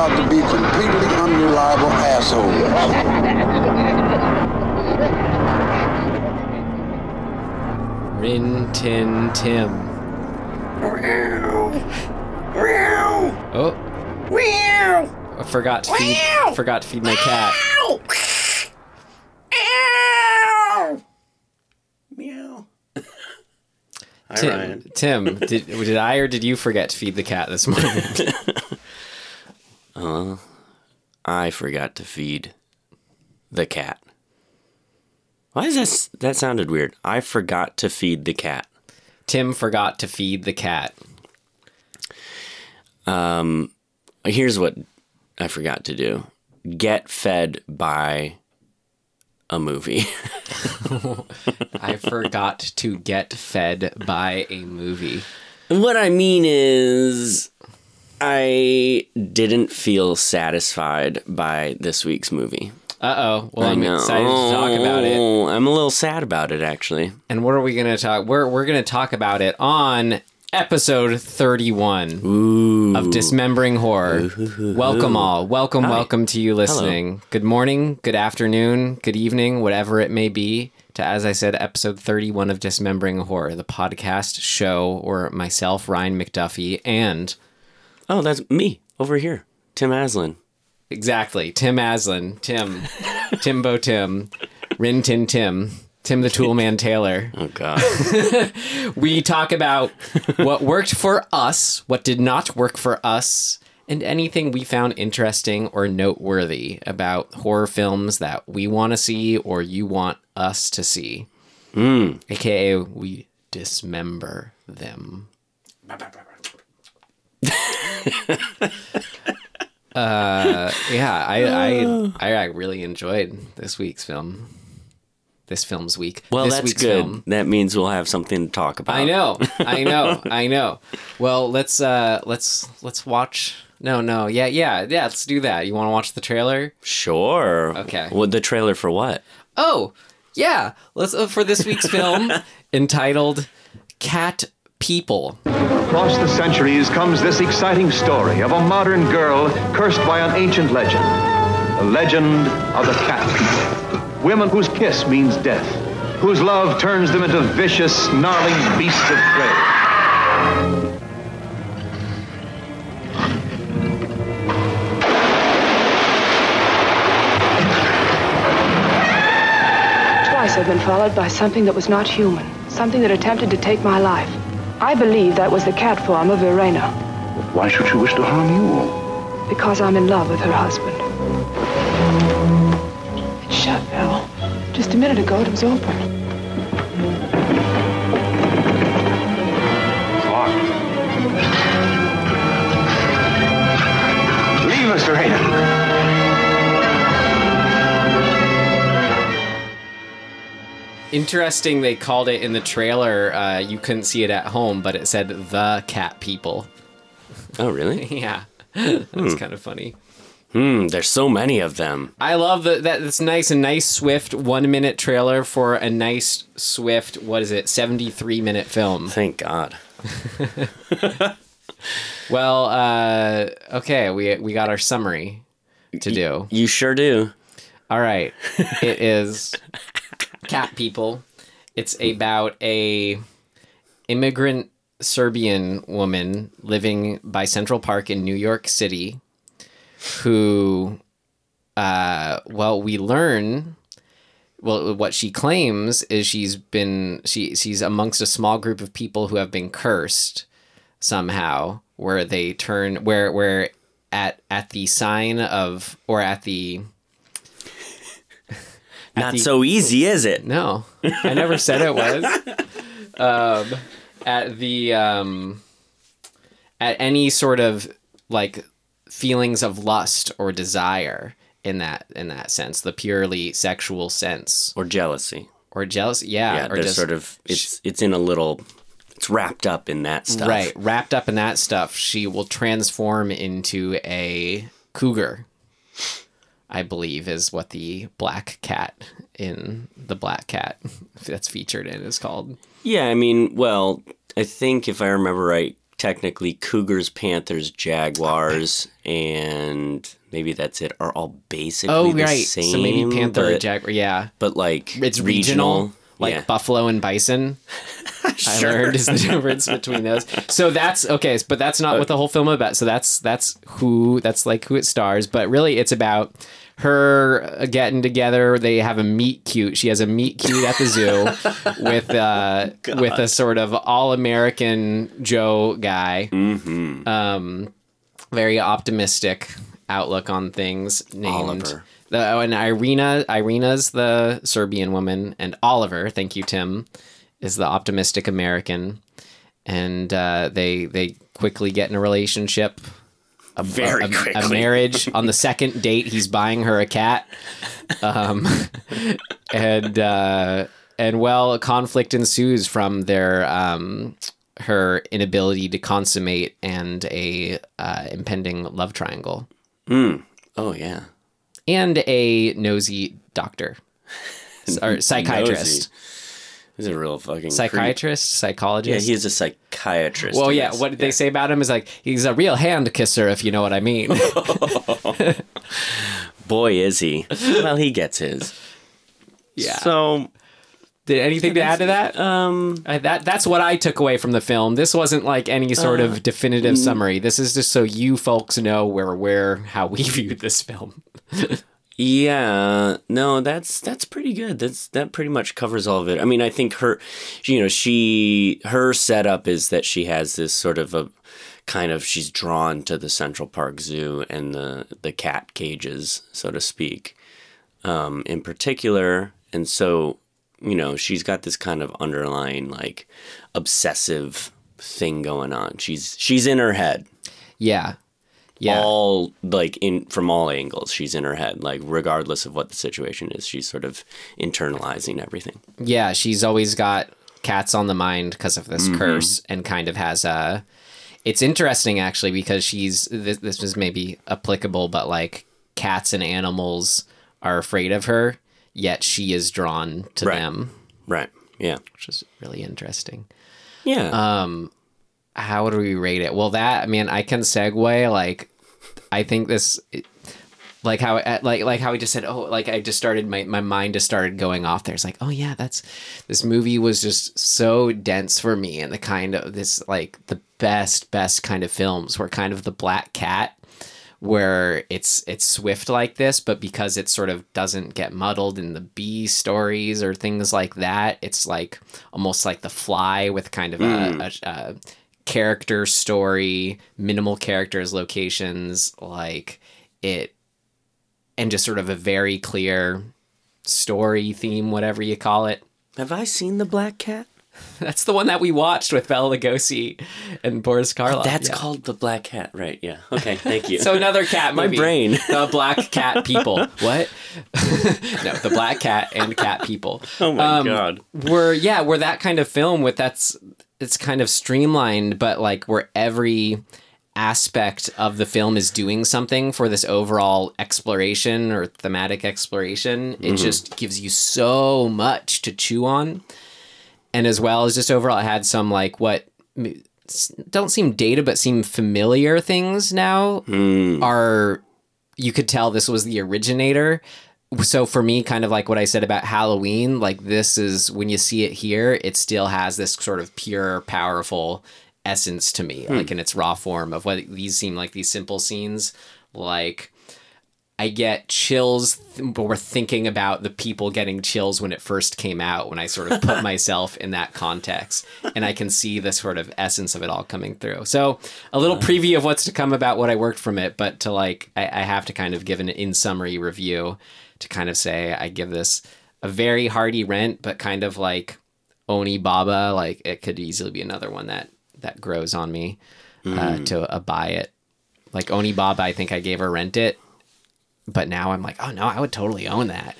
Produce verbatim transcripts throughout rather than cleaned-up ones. out to be completely unreliable assholes. Rin Tin Tim. Oh. I forgot to feed, forgot to feed my cat. Meow. Tim, Tim did, did I or did you forget to feed the cat this morning? uh, I forgot to feed the cat. Why is this? That sounded weird. I forgot to feed the cat. Tim forgot to feed the cat. Um... Here's what I forgot to do. Get fed by a movie. I forgot to get fed by a movie. What I mean is I didn't feel satisfied by this week's movie. Uh-oh. Well, I'm excited to talk about it. I'm a little sad about it, actually. And what are we going to talk? We're, we're going to talk about it on... Episode thirty-one Ooh. Of Dismembering Horror. Ooh. Welcome all. Welcome, Hi. welcome to you listening. Hello. Good morning, good afternoon, good evening, whatever it may be, to, as I said, episode thirty-one of Dismembering Horror, the podcast show where myself, Ryan McDuffie, and... Oh, that's me over here, Tim Aslin. Exactly. Tim Aslin. Tim. Timbo Tim. Rin Tin Tim. Tim the Tool Man Taylor. Oh, God. We talk about what worked for us, what did not work for us, and anything we found interesting or noteworthy about horror films that we want to see or you want us to see. Mm. A K A we dismember them. uh, yeah, I, I, I really enjoyed this week's film. This film's week. Well, this that's good. Film. That means we'll have something to talk about. I know, I know, I know. Well, let's uh, let's let's watch. No, no, yeah, yeah, yeah. Let's do that. You want to watch the trailer? Sure. Okay. Well, the trailer for what? Oh, yeah. Let's uh, for this week's film entitled "Cat People." Across the centuries comes this exciting story of a modern girl cursed by an ancient legend, the legend of the cat people. Women whose kiss means death, whose love turns them into vicious, snarling beasts of prey. Twice I've been followed by something that was not human, something that attempted to take my life. I believe that was the cat form of Irena. Why should she wish to harm you? Because I'm in love with her husband. Shut, Val. Just a minute ago, it was open. It's locked. Leave us, Irena. Interesting they called it in the trailer. Uh, you couldn't see it at home, but it said The Cat People. Oh, really? Yeah. That was hmm. kind of funny. Hmm, there's so many of them. I love the, that. It's nice, a nice, swift one-minute trailer for a nice, swift, what is it, seventy-three minute film. Thank God. Well, uh, okay, we we got our summary to do. You, you sure do. All right. It is Cat People. It's about a immigrant Serbian woman living by Central Park in New York City, who, uh, well, we learn, well, what she claims is she's been, she she's amongst a small group of people who have been cursed somehow, where they turn, where, where at, at the sign of, or at the... At Not the, so easy, is it? No, I never said it was. um, at the, um, at any sort of, like, feelings of lust or desire in that in that sense, the purely sexual sense, or jealousy or jealousy yeah, yeah or just sort of it's it's in a little it's wrapped up in that stuff right wrapped up in that stuff she will transform into a cougar, I believe is what the black cat in the black cat that's featured in is called. Yeah, I mean, well, I think if I remember right, technically Cougars, Panthers, Jaguars, and maybe that's it, are all basically oh, the right. same. So maybe Panther but, or Jaguar, yeah. But like it's regional. regional. Like yeah. buffalo and bison, sure. I learned is the difference between those. So that's okay, but that's not okay. what the whole film is about. So that's that's who that's like who it stars. But really, it's about her getting together. They have a meet cute. She has a meet cute at the zoo with uh, God. with a sort of all American Joe guy, mm-hmm. um, very optimistic outlook on things. Named Oliver. The, oh, and Irena, Irena's the Serbian woman, and Oliver, thank you, Tim, is the optimistic American, and uh, they they quickly get in a relationship, a, very a, quickly. a marriage. On the second date, he's buying her a cat, um, and uh, and well, a conflict ensues from their um, her inability to consummate and a uh, impending love triangle. Mm. Oh yeah. And a nosy doctor or psychiatrist. He's a real fucking psychiatrist, creep. psychologist. Yeah, he's a psychiatrist. Well, yeah. What did yeah. they say about him is like, he's a real hand kisser, if you know what I mean. Boy, is he. Well, he gets his. Yeah. So, did anything to add to that? Um, uh, that that's what I took away from the film. This wasn't like any sort uh, of definitive mm, summary. This is just so you folks know where where how we viewed this film. Yeah, no, that's that's pretty good. That's that pretty much covers all of it. I mean, I think her, you know, she her setup is that she has this sort of a kind of she's drawn to the Central Park Zoo and the the cat cages, so to speak, um, in particular. And so, you know, she's got this kind of underlying like obsessive thing going on. She's she's in her head. Yeah. Yeah. All like in from all angles, she's in her head, like regardless of what the situation is, she's sort of internalizing everything. Yeah, she's always got cats on the mind because of this mm-hmm. curse, and kind of has a. It's interesting actually because she's this, this is maybe applicable, but like cats and animals are afraid of her, yet she is drawn to right. them. Right. Yeah, which is really interesting. Yeah. Um, how do we rate it? Well, that I mean, I can segue like. I think this, like how like like how we just said, oh, like I just started my, my mind just started going off there. It's like, oh yeah, that's this movie was just so dense for me, and the kind of this like the best best kind of films were kind of The Black Cat, where it's it's swift like this, but because it sort of doesn't get muddled in the B stories or things like that, it's like almost like The Fly with kind of mm. a. a, a character story, minimal characters, locations, like it, and just sort of a very clear story theme, whatever you call it. Have I seen The Black Cat? That's the one that we watched with Bella Lugosi and Boris Karloff. That's yeah. called The Black Cat, right? Yeah. Okay, thank you. So another cat movie. My brain. The Black Cat People. What? No, The Black Cat and Cat People. Oh my um, God. We're, yeah, we're that kind of film with that's, it's kind of streamlined, but like where every aspect of the film is doing something for this overall exploration or thematic exploration. Mm-hmm. It just gives you so much to chew on. And as well as just overall, it had some like what don't seem dated, but seem familiar things now mm. are, you could tell this was the originator. So for me, kind of like what I said about Halloween, like this is when you see it here, it still has this sort of pure, powerful essence to me, mm. like in its raw form of what these seem like these simple scenes. Like I get chills, th- but we're thinking about the people getting chills when it first came out, when I sort of put myself in that context, and I can see the sort of essence of it all coming through. So a little uh, preview of what's to come about what I worked from it, but to like, I, I have to kind of give an in summary review to kind of say I give this a very hearty rent, but kind of like Onibaba, like it could easily be another one that, that grows on me mm. uh, to uh, buy it. Like Onibaba, I think I gave her rent it, but now I'm like, oh no, I would totally own that.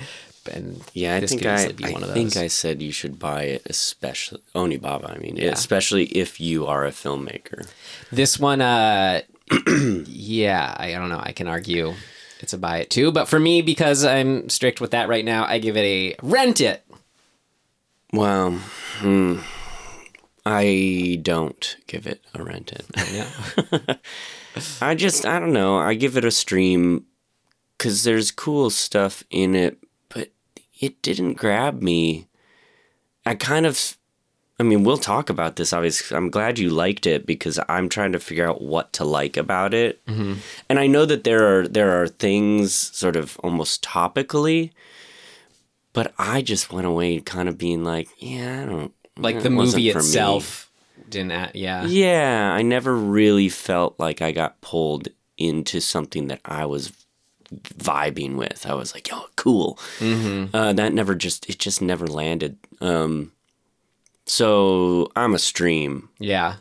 And yeah, I think I, be one I of those. think I said you should buy it, especially Onibaba. I mean, yeah. especially if you are a filmmaker. This one, uh, yeah, I, I don't know. I can argue. It's a buy it too, but for me, because I'm strict with that right now, I give it a rent it. Wow. Hmm. I don't give it a rent in. I know. I just, I don't know. I give it a stream because there's cool stuff in it, but it didn't grab me. I kind of, I mean, we'll talk about this, obviously. I'm glad you liked it because I'm trying to figure out what to like about it. Mm-hmm. And I know that there are there are things sort of almost topically, but I just went away kind of being like, yeah, I don't. Like the movie itself didn't, add, yeah. Yeah, I never really felt like I got pulled into something that I was vibing with. I was like, oh, cool. Mm-hmm. Uh, that never just, it just never landed. Um, so I'm a stream. Yeah.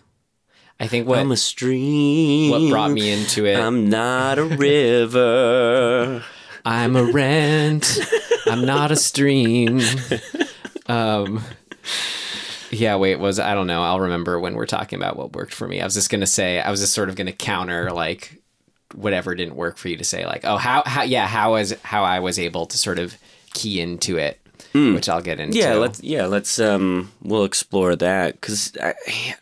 I think what, I'm a stream. What brought me into it. I'm not a river. I'm a rent. I'm not a stream. Um... Yeah, wait, was, I don't know. I'll remember when we're talking about what worked for me. I was just going to say, I was just sort of going to counter, like, whatever didn't work for you to say, like, oh, how, how yeah, how is, how I was able to sort of key into it, mm. which I'll get into. Yeah, let's, yeah, let's, um, we'll explore that. Because I,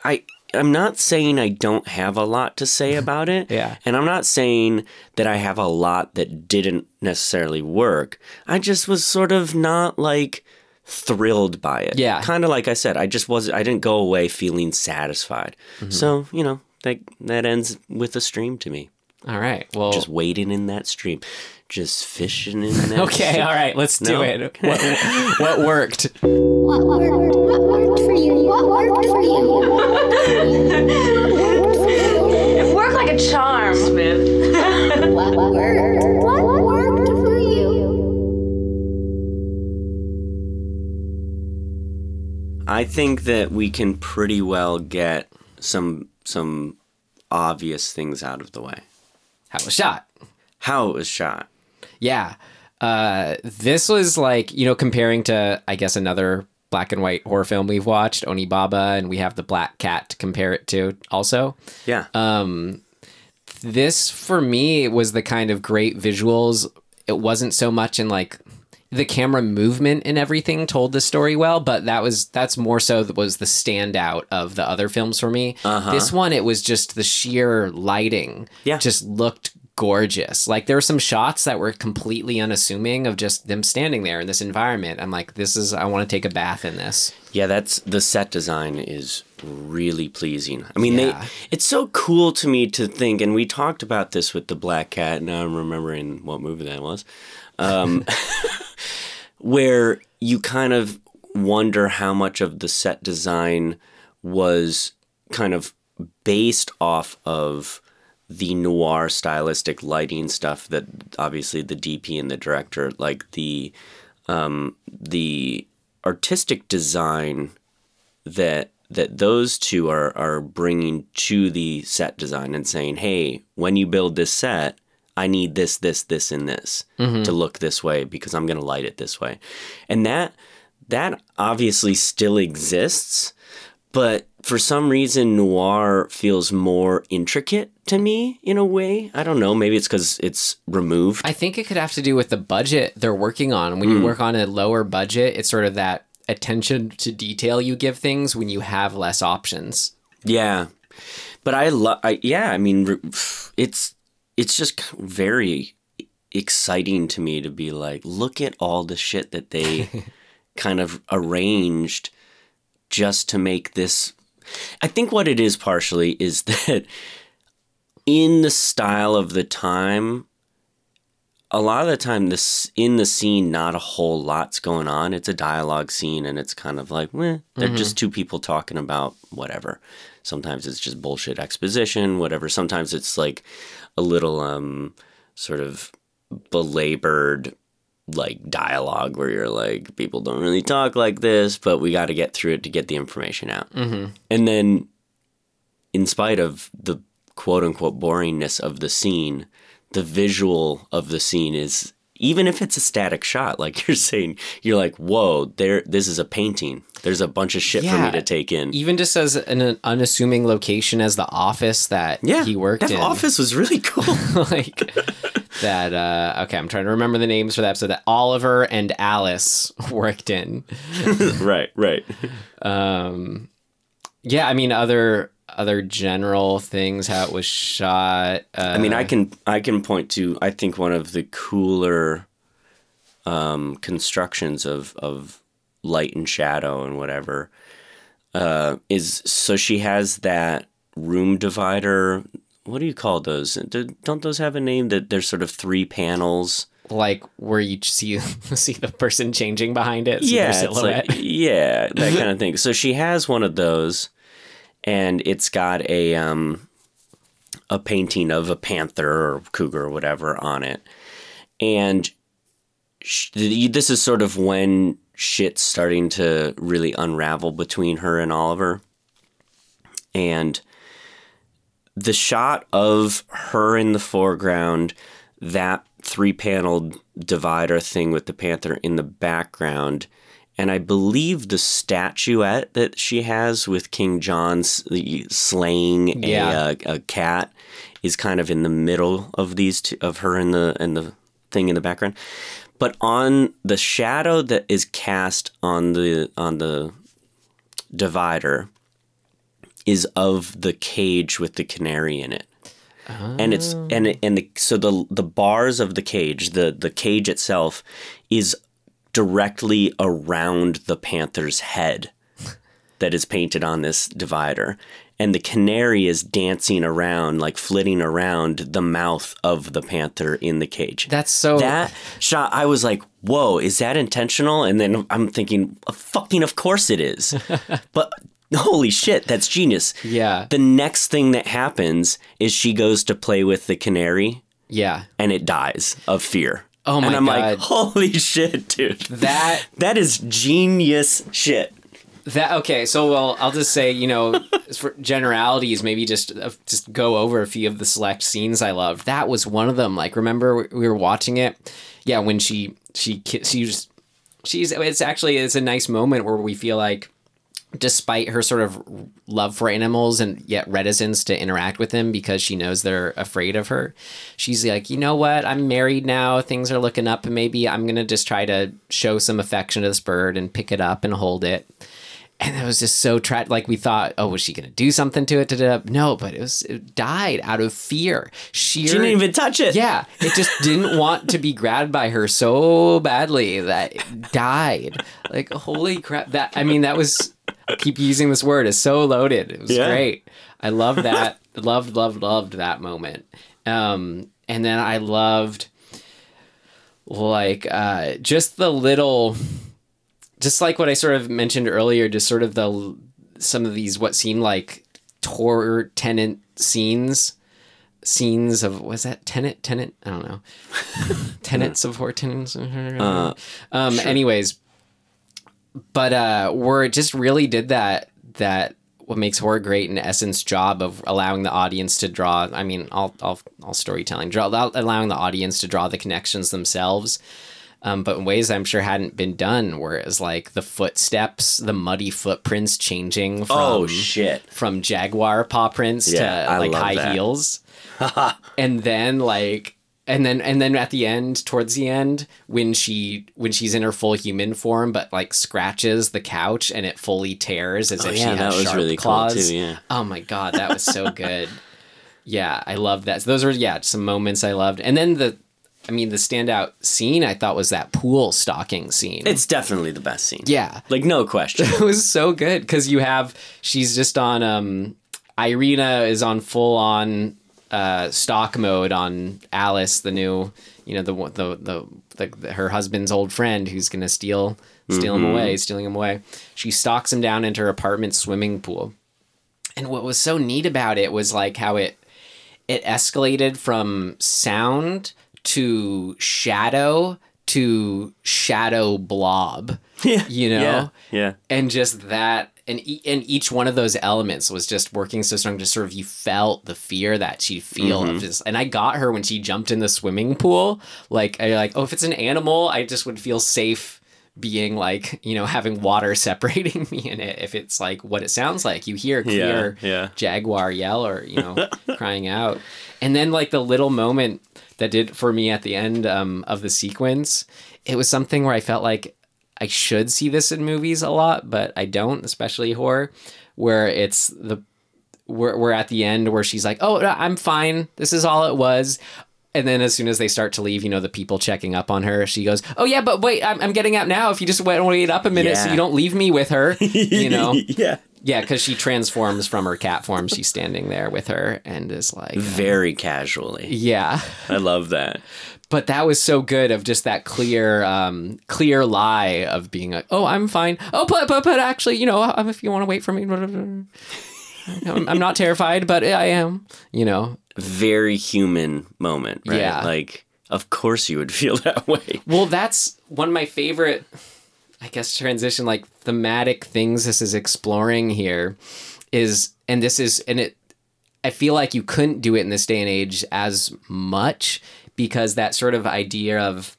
I, I'm not saying I don't have a lot to say about it. Yeah. And I'm not saying that I have a lot that didn't necessarily work. I just was sort of not, like, thrilled by it. Yeah. Kind of like I said, I just wasn't, I didn't go away feeling satisfied. Mm-hmm. So, you know, that that ends with a stream to me. All right. Well, just wading in that stream. Just fishing in that okay, stream. Okay, all right. Let's no. do it. What, what worked? What worked? What worked for you? What worked for you? It worked like a charm, Smith. What worked? What worked for you? I think that we can pretty well get some some obvious things out of the way. How it was shot. How it was shot. Yeah. Uh, this was like, you know, comparing to, I guess, another black and white horror film we've watched, Onibaba, and we have The Black Cat to compare it to also. Yeah. Um, this, for me, was the kind of great visuals. It wasn't so much in like... the camera movement and everything told the story well, but that was that's more so that was the standout of the other films for me. Uh-huh. This one, it was just the sheer lighting. Yeah. Just looked gorgeous. Like there were some shots that were completely unassuming of just them standing there in this environment. I'm like, this is I want to take a bath in this. Yeah, that's the set design is really pleasing. I mean, yeah. they it's so cool to me to think, and we talked about this with The Black Cat. Now I'm remembering what movie that was. Um, where you kind of wonder how much of the set design was kind of based off of the noir stylistic lighting stuff that obviously the D P and the director, like the, um, the artistic design that, that those two are, are bringing to the set design and saying, hey, when you build this set, I need this, this, this, and this mm-hmm. to look this way because I'm going to light it this way. And that that obviously still exists, but for some reason, noir feels more intricate to me in a way. I don't know. Maybe it's because it's removed. I think it could have to do with the budget they're working on. When mm. you work on a lower budget, it's sort of that attention to detail you give things when you have less options. Yeah. But I love... Yeah, I mean, it's... It's just very exciting to me to be like, look at all the shit that they kind of arranged just to make this. I think what it is partially is that in the style of the time, a lot of the time this in the scene, not a whole lot's going on. It's a dialogue scene and it's kind of like, meh, they're mm-hmm. just two people talking about whatever. Sometimes it's just bullshit exposition, whatever. Sometimes it's like a little um, sort of belabored like dialogue where you're like, people don't really talk like this, but we got to get through it to get the information out. Mm-hmm. And then in spite of the quote unquote boringness of the scene, the visual of the scene is, even if it's a static shot, like you're saying, you're like, whoa, there. This is a painting. There's a bunch of shit yeah. for me to take in. Even just as an unassuming location as the office that yeah, he worked that in. That office was really cool. like that. Uh, okay, I'm trying to remember the names for that episode that Oliver and Alice worked in. right, right. Um, Yeah, I mean, other other general things, how it was shot. Uh... I mean, I can I can point to, I think, one of the cooler um, constructions of, of light and shadow and whatever uh, is, so she has that room divider. What do you call those? Don't those have a name? That there's sort of three panels, like where you see see the person changing behind it. Yeah, it's like, yeah, that kind of thing. So she has one of those, and it's got a um a painting of a panther or cougar or whatever on it, and she, this is sort of when shit's starting to really unravel between her and Oliver, and the shot of her in the foreground, that three-paneled divider thing with the panther in the background, and I believe the statuette that she has with King John slaying yeah. a, a cat is kind of in the middle of these two, of her and the and the thing in the background. But on the shadow that is cast on the on the divider is of the cage with the canary in it. Oh. And it's and it, and the, so the the bars of the cage, the the cage itself, is directly around the panther's head that is painted on this divider, and the canary is dancing around, like flitting around the mouth of the panther in the cage. That's so that shot. I was like, "Whoa, is that intentional?" And then I'm thinking, "Fucking, of course it is," but. Holy shit, that's genius. Yeah. The next thing that happens is she goes to play with the canary. Yeah. And it dies of fear. Oh my god. And I'm god. like, holy shit, dude. That that is genius shit. That okay, so well, I'll just say, you know, for generalities, maybe just uh, just go over a few of the select scenes I loved. That was one of them. Like, remember we were watching it? Yeah, when she she she just she's it's actually it's a nice moment where we feel like, despite her sort of love for animals and yet reticence to interact with them because she knows they're afraid of her, she's like, you know what? I'm married now. Things are looking up. And maybe I'm going to just try to show some affection to this bird and pick it up and hold it. And it was just so tragic. Like, we thought, oh, was she going to do something to it? Da-da-da. No, but it was it died out of fear. Sheer, she didn't even touch it. Yeah. It just didn't want to be grabbed by her so badly that it died. Like, holy crap. That I mean, that was... I keep using this word. It's so loaded. It was yeah. great. I love that. loved, loved, loved that moment. Um, and then I loved, like, uh, just the little... Just like what I sort of mentioned earlier, just sort of the some of these what seemed like tour tenant scenes, scenes of was that tenant tenant I don't know, tenants yeah. of horror tenants. Uh, um, sure. Anyways, but uh, where it just really did that that what makes horror great in essence job of allowing the audience to draw. I mean, all all, all storytelling draw allowing the audience to draw the connections themselves. Um, but in ways I'm sure hadn't been done, where it was like the footsteps, the muddy footprints changing from oh, shit. from jaguar paw prints yeah, to I like high that. heels. and then like and then and then at the end, towards the end, when she when she's in her full human form, but like scratches the couch and it fully tears as oh, if yeah, she had sharp really claws. Cool too, yeah. Oh my god, that was so good. Yeah, I love that. So those were yeah, some moments I loved. And then the I mean, the standout scene I thought was that pool stalking scene. It's definitely the best scene. Yeah. Like, no question. It was so good because you have, she's just on, um, Irena is on full on uh, stalk mode on Alice, the new, you know, the the the, the, the her husband's old friend who's going to steal, steal mm-hmm. him away, stealing him away. She stalks him down into her apartment swimming pool. And what was so neat about it was like how it it escalated from sound to shadow to shadow blob, yeah, you know, yeah, yeah, and just that, and e- and each one of those elements was just working so strong. Just sort of you felt the fear that she feel mm-hmm. of this, and I got her when she jumped in the swimming pool. Like I like, oh, if it's an animal, I just would feel safe being like, you know, having water separating me in it. If it's like what it sounds like, you hear a clear yeah, yeah. jaguar yell or you know crying out, and then like the little moment that did for me at the end um, of the sequence, it was something where I felt like I should see this in movies a lot, but I don't, especially horror, where it's the we're, we're at the end where she's like, oh, no, I'm fine. This is all it was. And then as soon as they start to leave, you know, the people checking up on her, she goes, oh, yeah, but wait, I'm, I'm getting out now. If you just wait, wait up a minute yeah. so you don't leave me with her, you know? yeah. Yeah, because she transforms from her cat form. She's standing there with her and is like... Very um, casually. Yeah. I love that. But that was so good of just that clear, um, clear lie of being like, oh, I'm fine. Oh, but, but, but actually, you know, if you want to wait for me, I'm, I'm not terrified, but I am, you know. Very human moment, right? Yeah. Like, of course you would feel that way. Well, that's one of my favorite, I guess, transition, like, thematic things this is exploring here is, and this is, and it, I feel like you couldn't do it in this day and age as much because that sort of idea of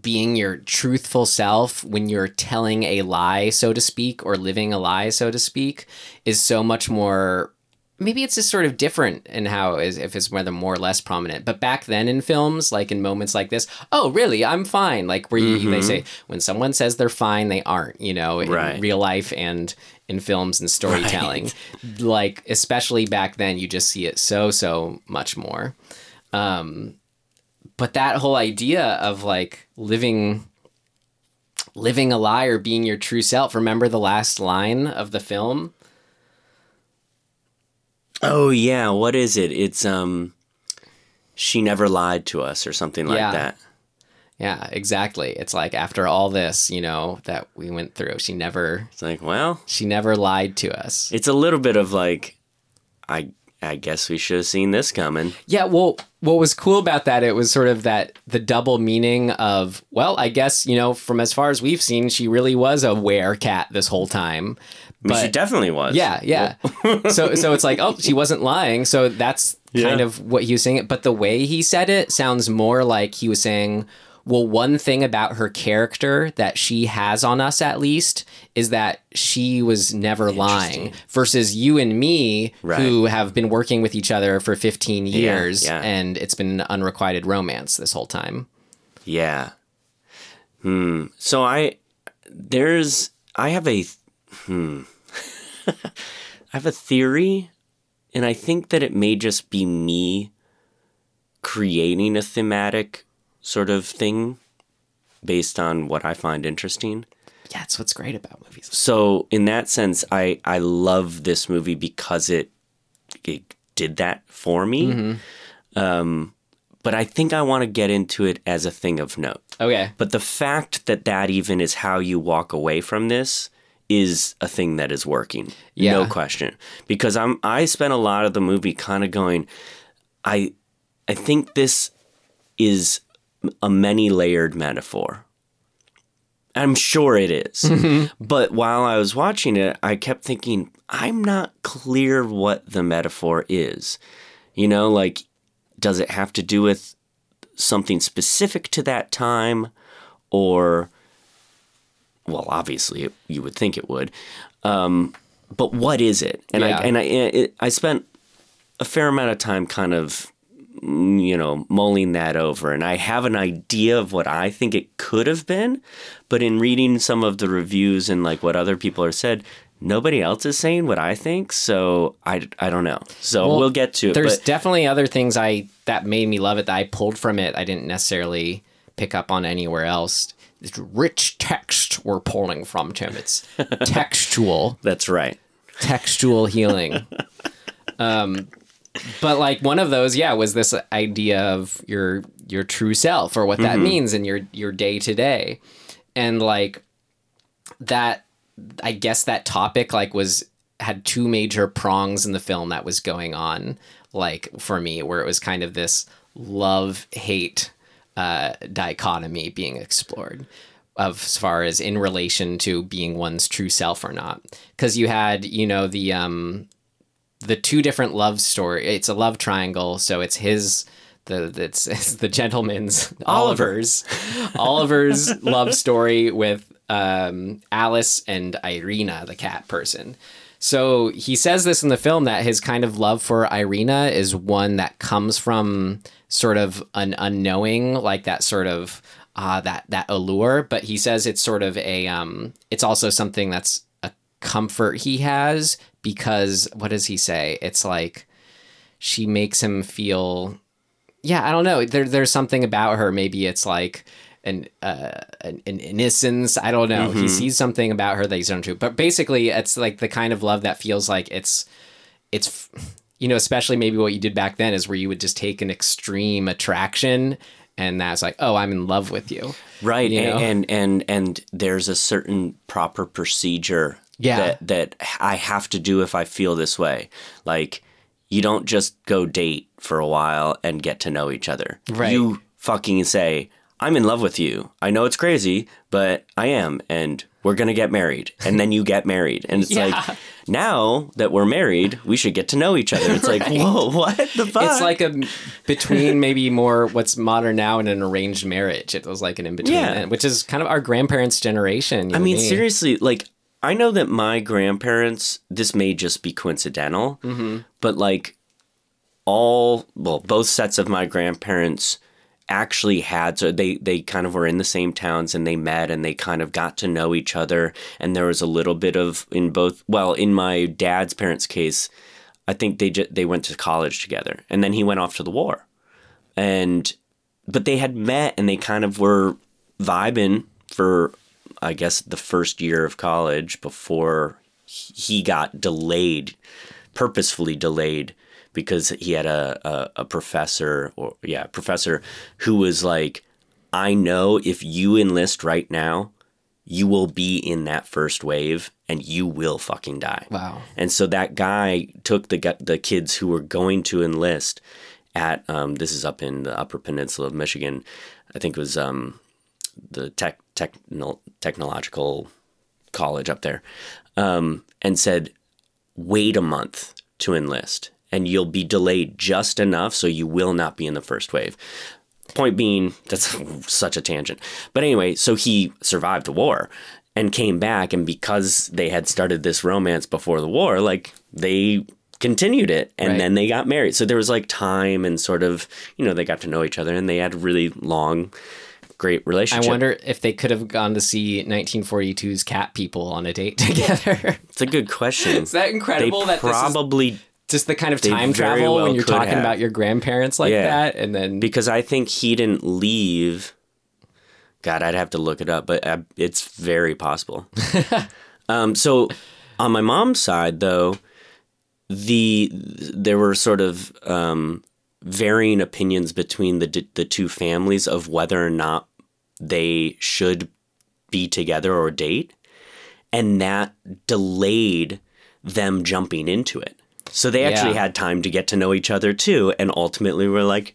being your truthful self when you're telling a lie, so to speak, or living a lie, so to speak, is so much more... Maybe it's just sort of different in how is if it's whether more or less prominent. But back then in films, like in moments like this, oh, really, I'm fine. Like where you, mm-hmm. they say when someone says they're fine, they aren't, you know, in right. real life and in films and storytelling. Right. Like, especially back then, you just see it so, so much more. Um, but that whole idea of like living... living a lie or being your true self. Remember the last line of the film? Oh, yeah. What is it? It's, um, she never lied to us or something like yeah. that. Yeah, exactly. It's like after all this, you know, that we went through, she never, it's like, well, she never lied to us. It's a little bit of like, I, I guess we should have seen this coming. Yeah. Well, what was cool about that, it was sort of that the double meaning of, well, I guess, you know, from as far as we've seen, she really was a werecat this whole time. But, she definitely was. Yeah, yeah. so so it's like, oh, she wasn't lying. So that's yeah. kind of what he was saying. But the way he said it sounds more like he was saying, well, one thing about her character that she has on us, at least, is that she was never lying versus you and me right. who have been working with each other for fifteen years yeah, yeah. and it's been unrequited romance this whole time. Yeah. Hmm. So I, there's, I have a, hmm. I have a theory, and I think that it may just be me creating a thematic sort of thing based on what I find interesting. Yeah, that's what's great about movies. So in that sense, I, I love this movie because it, it did that for me. Mm-hmm. Um, but I think I want to get into it as a thing of note. Okay. But the fact that that even is how you walk away from this is a thing that is working. Yeah. No question. Because I'm I spent a lot of the movie kind of going, I I think this is a many-layered metaphor. I'm sure it is. Mm-hmm. But while I was watching it, I kept thinking, I'm not clear what the metaphor is. You know, like, does it have to do with something specific to that time? Or... Well, obviously, you would think it would, um, but what is it? And yeah. I and I it, I spent a fair amount of time kind of, you know, mulling that over, and I have an idea of what I think it could have been, but in reading some of the reviews and like what other people have said, nobody else is saying what I think, so I, I don't know. So well, we'll get to it. There's but, definitely other things I that made me love it that I pulled from it. I didn't necessarily pick up on anywhere else. It's rich text we're pulling from, Tim. It's textual. That's right. Textual healing. um, but like one of those, yeah, was this idea of your your true self or what that mm-hmm. means in your your day to day, and like that. I guess that topic like was had two major prongs in the film that was going on. Like for me, where it was kind of this love hate. Uh, dichotomy being explored of as far as in relation to being one's true self or not, because you had, you know, the um the two different love story. It's a love triangle, so it's his the it's, it's the gentleman's Oliver's Oliver's love story with um Alice and Irena, the cat person. So he says this in the film that his kind of love for Irena is one that comes from sort of an unknowing, like that sort of uh, that that allure. But he says it's sort of a um, it's also something that's a comfort he has, because what does he say? It's like she makes him feel. Yeah, I don't know. There, there's something about her. Maybe it's like an uh, an, an innocence. I don't know. Mm-hmm. He sees something about her that he's into. But basically, it's like the kind of love that feels like it's it's. You know, especially maybe what you did back then is where you would just take an extreme attraction and that's like, oh, I'm in love with you. Right. You know? and, and, and, and there's a certain proper procedure yeah. that, that I have to do if I feel this way. Like you don't just go date for a while and get to know each other. Right. You fucking say, I'm in love with you. I know it's crazy, but I am. And we're going to get married. And then you get married. And it's yeah. like, now that we're married, we should get to know each other. It's right. like, whoa, what the fuck? It's like a between maybe more what's modern now and an arranged marriage. It was like an in-between, yeah. which is kind of our grandparents' generation. I mean, me. seriously, like, I know that my grandparents, this may just be coincidental, mm-hmm. but like all, well, both sets of my grandparents actually had, so they they kind of were in the same towns and they met and they kind of got to know each other, and there was a little bit of in both. Well, in my dad's parents' case, I think they just they went to college together and then he went off to the war, and but they had met and they kind of were vibing for, I guess, the first year of college before he got delayed, purposefully delayed, because he had a, a, a professor or yeah, professor who was like, I know if you enlist right now, you will be in that first wave and you will fucking die. Wow. And so that guy took the the kids who were going to enlist at, um, this is up in the Upper Peninsula of Michigan. I think it was um, the tech, tech technological college up there, um, and said, wait a month to enlist. And you'll be delayed just enough so you will not be in the first wave. Point being, that's such a tangent. But anyway, so he survived the war and came back. And because they had started this romance before the war, like they continued it. And right. then they got married. So there was like time and sort of, you know, they got to know each other and they had a really long, great relationship. I wonder if they could have gone to see nineteen forty-two's Cat People on a date together. It's a good question. Is that incredible? They that probably this is- Just the kind of time travel well when you're talking have. about your grandparents like yeah. that. And then because I think he didn't leave. God, I'd have to look it up, but I, it's very possible. um, so on my mom's side, though, the there were sort of um, varying opinions between the the two families of whether or not they should be together or date. And that delayed them jumping into it. So they actually yeah. had time to get to know each other, too. And ultimately were like,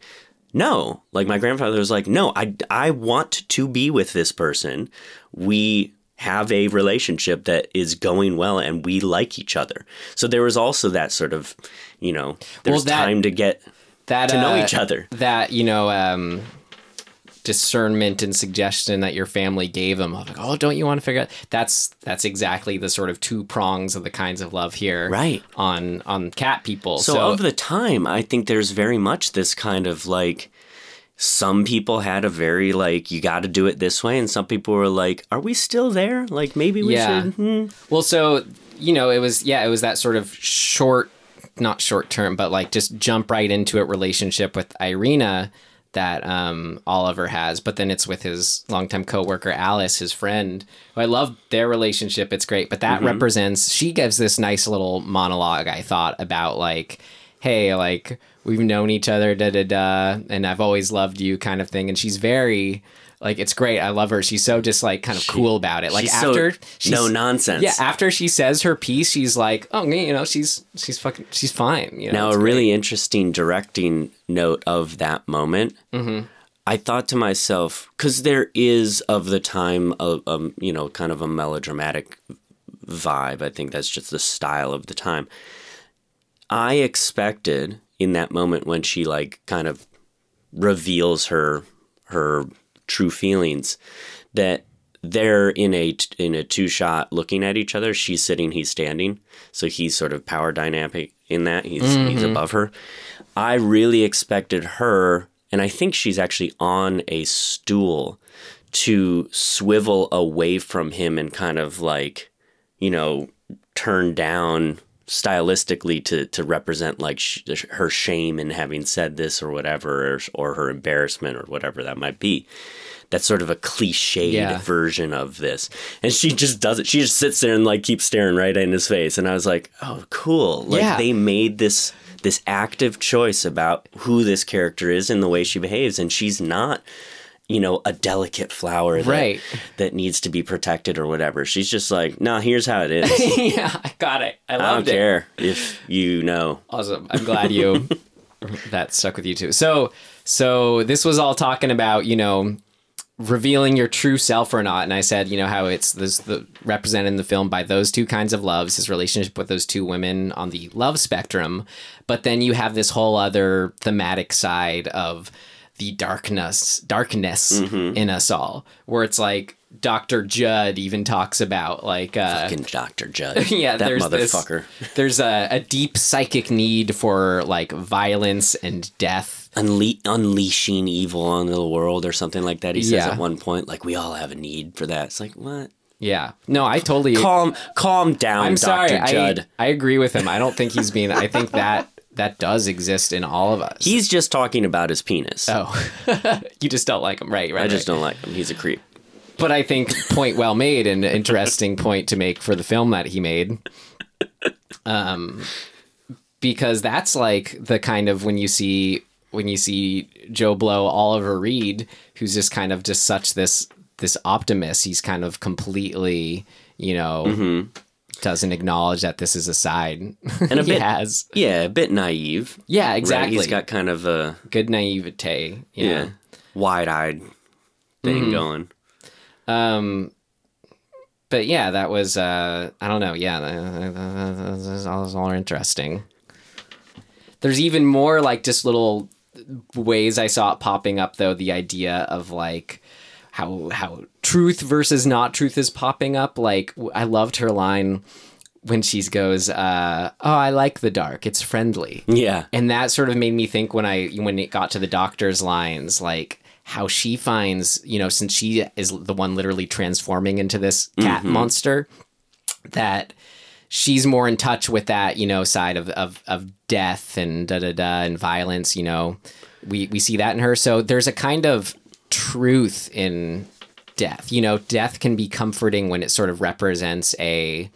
no, like my grandfather was like, no, I, I want to be with this person. We have a relationship that is going well and we like each other. So there was also that sort of, you know, there's well, that, time to get that, to know uh, each other. That, you know, um, discernment and suggestion that your family gave them. Like, oh, don't you want to figure out? That's that's exactly the sort of two prongs of the kinds of love here, right? On on Cat People. So, so over the time, I think there's very much this kind of like, some people had a very like, you got to do it this way, and some people were like, are we still there? Like maybe we yeah. should. Hmm. Well, so you know, it was yeah, it was that sort of short, not short term, but like just jump right into it relationship with Irena that um, Oliver has, but then it's with his longtime coworker Alice, his friend. I love their relationship; it's great. But that mm-hmm. represents. She gives this nice little monologue, I thought, about like, "Hey, like we've known each other, da da da, and I've always loved you," kind of thing. And she's very like, it's great. I love her. She's so just like kind of she, cool about it. Like she's after so she's, no nonsense. Yeah, after she says her piece, she's like, "Oh, you know, she's she's fucking she's fine." You know, now a great. really interesting directing note of that moment, mm-hmm. I thought to myself, because there is of the time, a, a, you know, kind of a melodramatic vibe. I think that's just the style of the time. I expected in that moment when she like kind of reveals her her true feelings that they're in a in a two shot looking at each other. She's sitting, he's standing. So he's sort of power dynamic in that he's mm-hmm. he's above her. I really expected her And I think she's actually on a stool to swivel away from him and kind of like, you know, turn down stylistically to, to represent like sh- her shame in having said this or whatever, or, or her embarrassment or whatever that might be. That's sort of a cliched yeah. version of this. And she just does it. She just sits there and like keeps staring right in his face. And I was like, oh, cool. Like yeah. they made this this active choice about who this character is and the way she behaves. And she's not, you know, a delicate flower that, right. that needs to be protected or whatever. She's just like, no, nah, here's how it is. Yeah, I got it. I loved it. I don't care if you know. Awesome. I'm glad you, that stuck with you too. So, so this was all talking about, you know, revealing your true self or not. And I said, you know, how it's this, the represented in the film by those two kinds of loves, his relationship with those two women on the love spectrum. But then you have this whole other thematic side of the darkness, darkness mm-hmm. in us all, where it's like Doctor Judd even talks about like uh, fucking Doctor Judd. Yeah, that there's motherfucker. This, there's a, a deep psychic need for like violence and death, Unle- unleashing evil on the world or something like that. He says yeah. at one point, like we all have a need for that. It's like what? Yeah, no, I totally calm, calm down. I'm sorry, Doctor Judd. I, I agree with him. I don't think he's being. I think that. That does exist in all of us. He's just talking about his penis. Oh, you just don't like him. Right, right. I just right. don't like him. He's a creep. But I think point well made and interesting point to make for the film that he made. Um, because that's like the kind of when you see when you see Joe Blow, Oliver Reed, who's just kind of just such this this optimist. He's kind of completely, you know, mm-hmm. doesn't acknowledge that this is a side and a he bit, has. Yeah, a bit naive. Yeah, exactly. Right? He's got kind of a... good naivete. You yeah. know? Wide-eyed thing mm-hmm. going. Um, But yeah, that was... Uh, I don't know. Yeah, that was all interesting. There's even more like just little ways I saw it popping up, though. The idea of like... How, how truth versus not truth is popping up. Like, I loved her line when she goes, uh, oh, I like the dark. It's friendly. Yeah. And that sort of made me think when I when it got to the doctor's lines, like how she finds, you know, since she is the one literally transforming into this cat mm-hmm. monster, that she's more in touch with that, you know, side of, of, of death and da-da-da and violence, you know. We, we see that in her. So there's a kind of... truth in death. You know, death can be comforting when it sort of represents a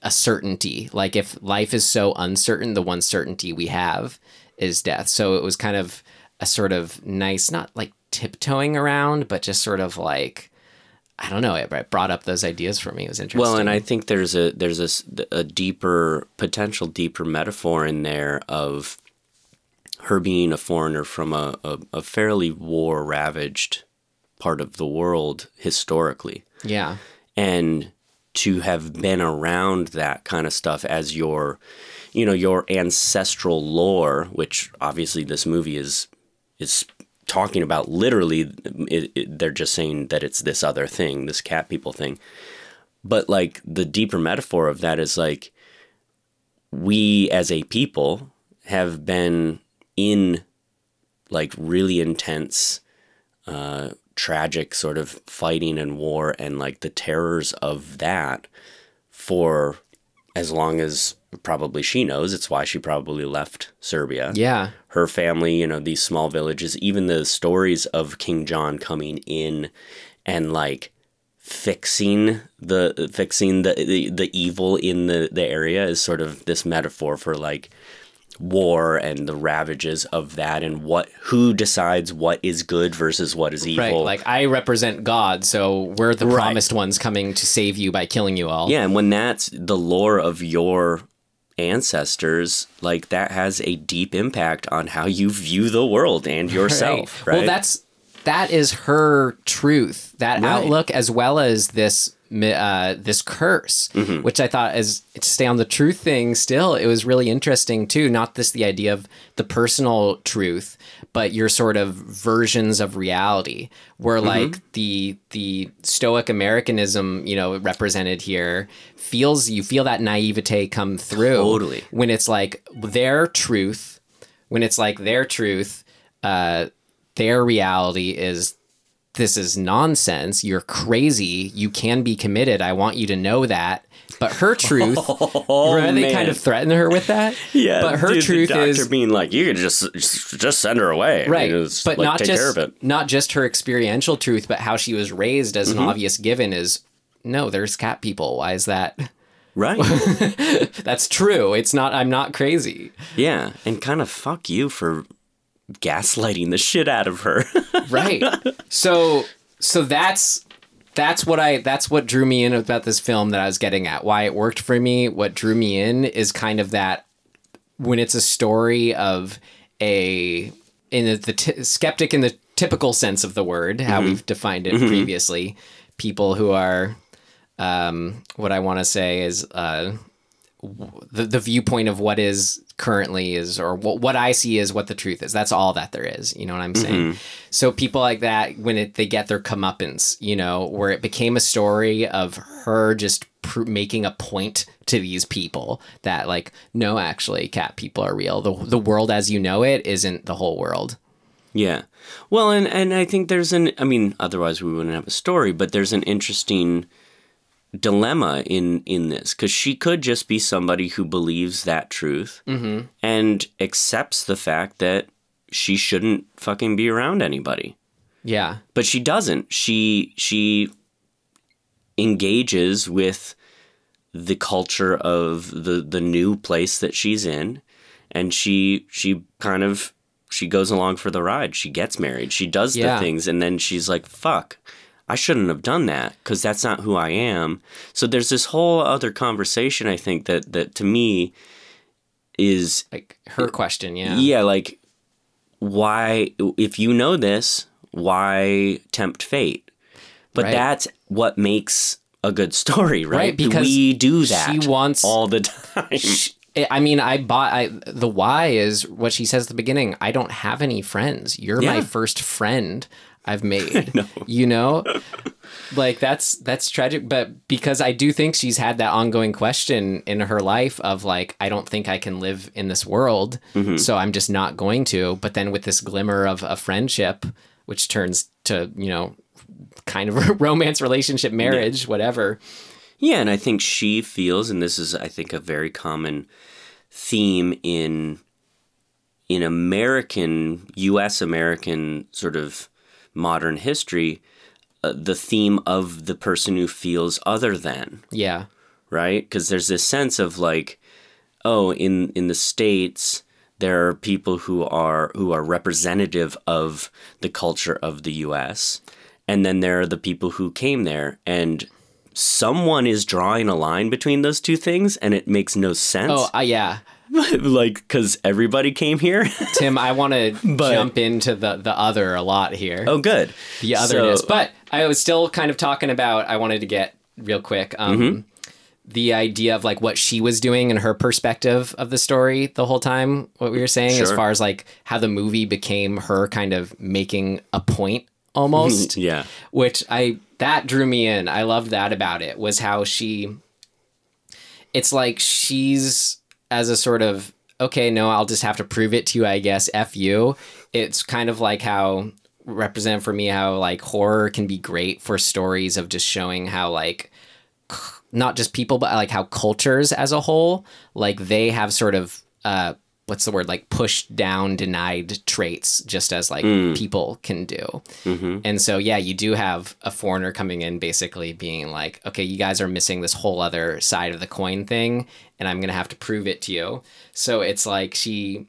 a certainty. Like if life is so uncertain, the one certainty we have is death. So it was kind of a sort of nice, not like tiptoeing around, but just sort of like, I don't know, it brought up those ideas for me. It was interesting. Well, and I think there's a there's a, a deeper potential deeper metaphor in there of her being a foreigner from a, a, a fairly war-ravaged part of the world historically. Yeah. And to have been around that kind of stuff as your, you know, your ancestral lore, which obviously this movie is is talking about literally. It, it, they're just saying that it's this other thing, this cat people thing. But, like, the deeper metaphor of that is, like, we as a people have been... in like really intense, uh, tragic sort of fighting and war and like the terrors of that for as long as probably she knows. It's why she probably left Serbia. Yeah. Her family, you know, these small villages, even the stories of King John coming in and like fixing the, fixing the, the, the evil in the, the area is sort of this metaphor for like, war and the ravages of that and what who decides what is good versus what is evil. Right, like I represent God, so we're the right. promised ones coming to save you by killing you all. Yeah, and when that's the lore of your ancestors, like that has a deep impact on how you view the world and yourself, right? right? Well, that's that is her truth, that right. outlook, as well as this Uh, this curse, mm-hmm. which I thought, as to stay on the truth thing still, it was really interesting too. Not this, the idea of the personal truth, but your sort of versions of reality where mm-hmm. like the, the stoic Americanism, you know, represented here feels, you feel that naivete come through totally. When it's like their truth, when it's like their truth, uh, Their reality is, this is nonsense. You're crazy. You can be committed. I want you to know that. But her truth, oh, remember man. They kind of threaten her with that? Yeah. But her dude, truth the doctor is being like, you can just just send her away. Right. I mean, it's, but like, not take just care of it. Not just her experiential truth, but how she was raised as mm-hmm. an obvious given is, no, there's cat people. Why is that? Right. That's true. It's not, I'm not crazy. Yeah. And kind of fuck you for gaslighting the shit out of her. Right. So, so that's, that's what I, that's what drew me in about this film that I was getting at. Why it worked for me. What drew me in is kind of that when it's a story of a, in the, the t- skeptic in the typical sense of the word, how mm-hmm. we've defined it mm-hmm. previously, people who are, um, what I want to say is, uh, the the viewpoint of what is currently is, or what, what I see is what the truth is. That's all that there is. You know what I'm saying? Mm-hmm. So people like that, when it, they get their comeuppance, you know, where it became a story of her just pr- making a point to these people that like, no, actually cat people are real. The the world as you know it isn't the whole world. Yeah. Well, and, and I think there's an, I mean, otherwise we wouldn't have a story, but there's an interesting dilemma in in this, because she could just be somebody who believes that truth mm-hmm. and accepts the fact that she shouldn't fucking be around anybody. Yeah, but she doesn't. She she engages with the culture of the the new place that she's in, and she she kind of she goes along for the ride. She gets married. She does yeah. the things, and then she's like, "Fuck." I shouldn't have done that because that's not who I am. So there's this whole other conversation, I think, that, that to me is... Like her question, yeah. Yeah, like, why, if you know this, why tempt fate? But right. that's what makes a good story, right? Right, because we do that she wants, all the time. She, I mean, I bought... I, the why is what she says at the beginning, I don't have any friends. You're yeah. my first friend I've made, no. you know, like that's, that's tragic. But because I do think she's had that ongoing question in her life of like, I don't think I can live in this world. Mm-hmm. So I'm just not going to. But then with this glimmer of a friendship, which turns to, you know, kind of romance, relationship, marriage, yeah. whatever. Yeah. And I think she feels, and this is, I think, a very common theme in, in American, U S American sort of modern history, uh, the theme of the person who feels other than. Yeah. Right? Because there's this sense of like, oh, in, in the States, there are people who are who are representative of the culture of the U S. And then there are the people who came there. And someone is drawing a line between those two things, and it makes no sense. Oh, uh, yeah. Like, because everybody came here. Tim, I want to jump into the, the other a lot here. Oh, good. The otherness. So, but I was still kind of talking about, I wanted to get real quick, um, mm-hmm. the idea of like what she was doing and her perspective of the story the whole time, what we were saying, sure. as far as like how the movie became her kind of making a point almost. Yeah. Which I, that drew me in. I loved that about it, was how she, it's like she's... as a sort of, okay, no, I'll just have to prove it to you, I guess, F you. It's kind of like how, represent for me, how like horror can be great for stories of just showing how like, not just people, but like how cultures as a whole, like they have sort of, uh, what's the word, like pushed down, denied traits, just as like mm. people can do. Mm-hmm. And so, yeah, you do have a foreigner coming in basically being like, okay, you guys are missing this whole other side of the coin thing, and I'm going to have to prove it to you. So it's like she,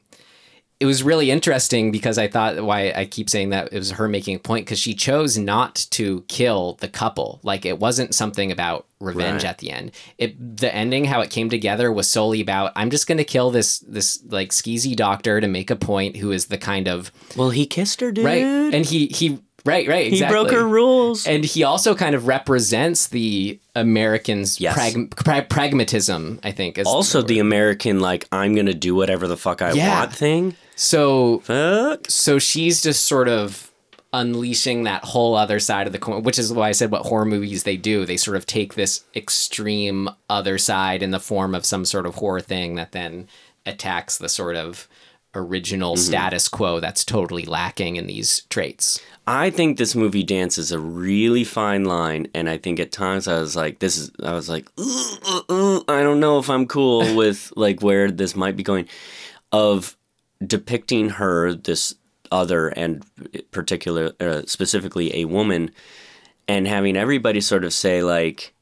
it was really interesting because I thought, why I keep saying that it was her making a point, because she chose not to kill the couple. Like it wasn't something about revenge right. at the end. It, the ending, how it came together was solely about, I'm just going to kill this, this like skeezy doctor to make a point, who is the kind of, well, he kissed her, dude. Right. And he, he, right, right. Exactly. He broke her rules. And he also kind of represents the Americans' yes. prag- pra- pragmatism, I think. Is also the, the American, like, I'm going to do whatever the fuck I yeah. want thing. So, fuck. So she's just sort of unleashing that whole other side of the coin, which is why I said what horror movies they do. They sort of take this extreme other side in the form of some sort of horror thing that then attacks the sort of original mm-hmm. status quo that's totally lacking in these traits. I think this movie dances a really fine line, and I think at times I was like, "This is," I was like, ooh, ooh, ooh, "I don't know if I'm cool with like where this might be going," of depicting her, this other, and particular, uh, specifically a woman, and having everybody sort of say like,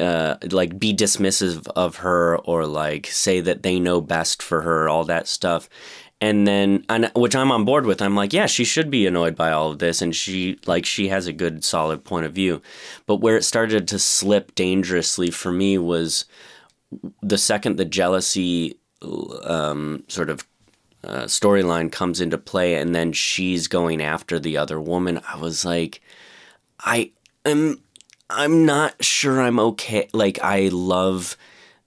uh, like be dismissive of her, or like say that they know best for her, all that stuff. And then, and, which I'm on board with, I'm like, yeah, she should be annoyed by all of this. And she, like, she has a good, solid point of view. But where it started to slip dangerously for me was the second the jealousy um, sort of uh, storyline comes into play, and then she's going after the other woman. I was like, I am, I'm not sure I'm okay. Like, I love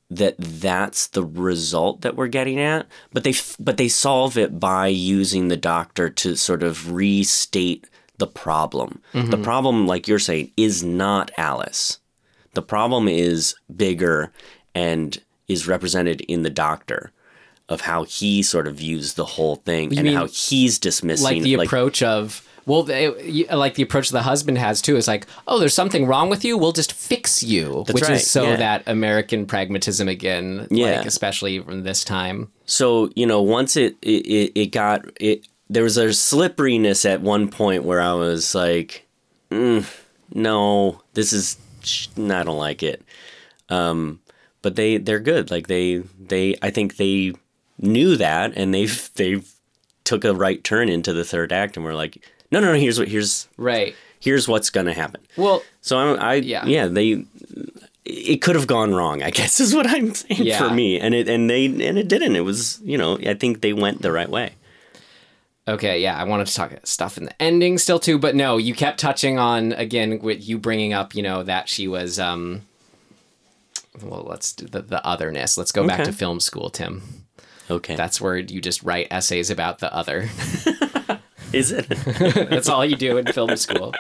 that that's the result that we're getting at, but they but they solve it by using the doctor to sort of restate the problem. Mm-hmm. The problem, like you're saying, is not Alice. The problem is bigger and is represented in the doctor, of how he sort of views the whole thing you and mean, how he's dismissing... Like the like, approach of... Well, they, like the approach the husband has, too, is like, oh, there's something wrong with you. We'll just fix you, which right. is so yeah. that American pragmatism again, yeah. like especially from this time. So, you know, once it, it, it got it, there was a slipperiness at one point where I was like, mm, no, this is I don't like it. Um, but they they're good. Like they they I think they knew that, and they've they've took a right turn into the third act, and we're like, No, no, no. Here's what. Here's right. Here's what's gonna happen. Well, so I'm, I, yeah, yeah. They, it could have gone wrong, I guess, is what I'm saying yeah. for me. And it, and they, and it didn't. It was, you know, I think they went the right way. Okay, yeah. I wanted to talk stuff in the ending still too, but no, you kept touching on again with you bringing up, you know, that she was. Um, well, let's do the the otherness. Let's go okay. back to film school, Tim. Okay, that's where you just write essays about the other. Is it? That's all you do in film school.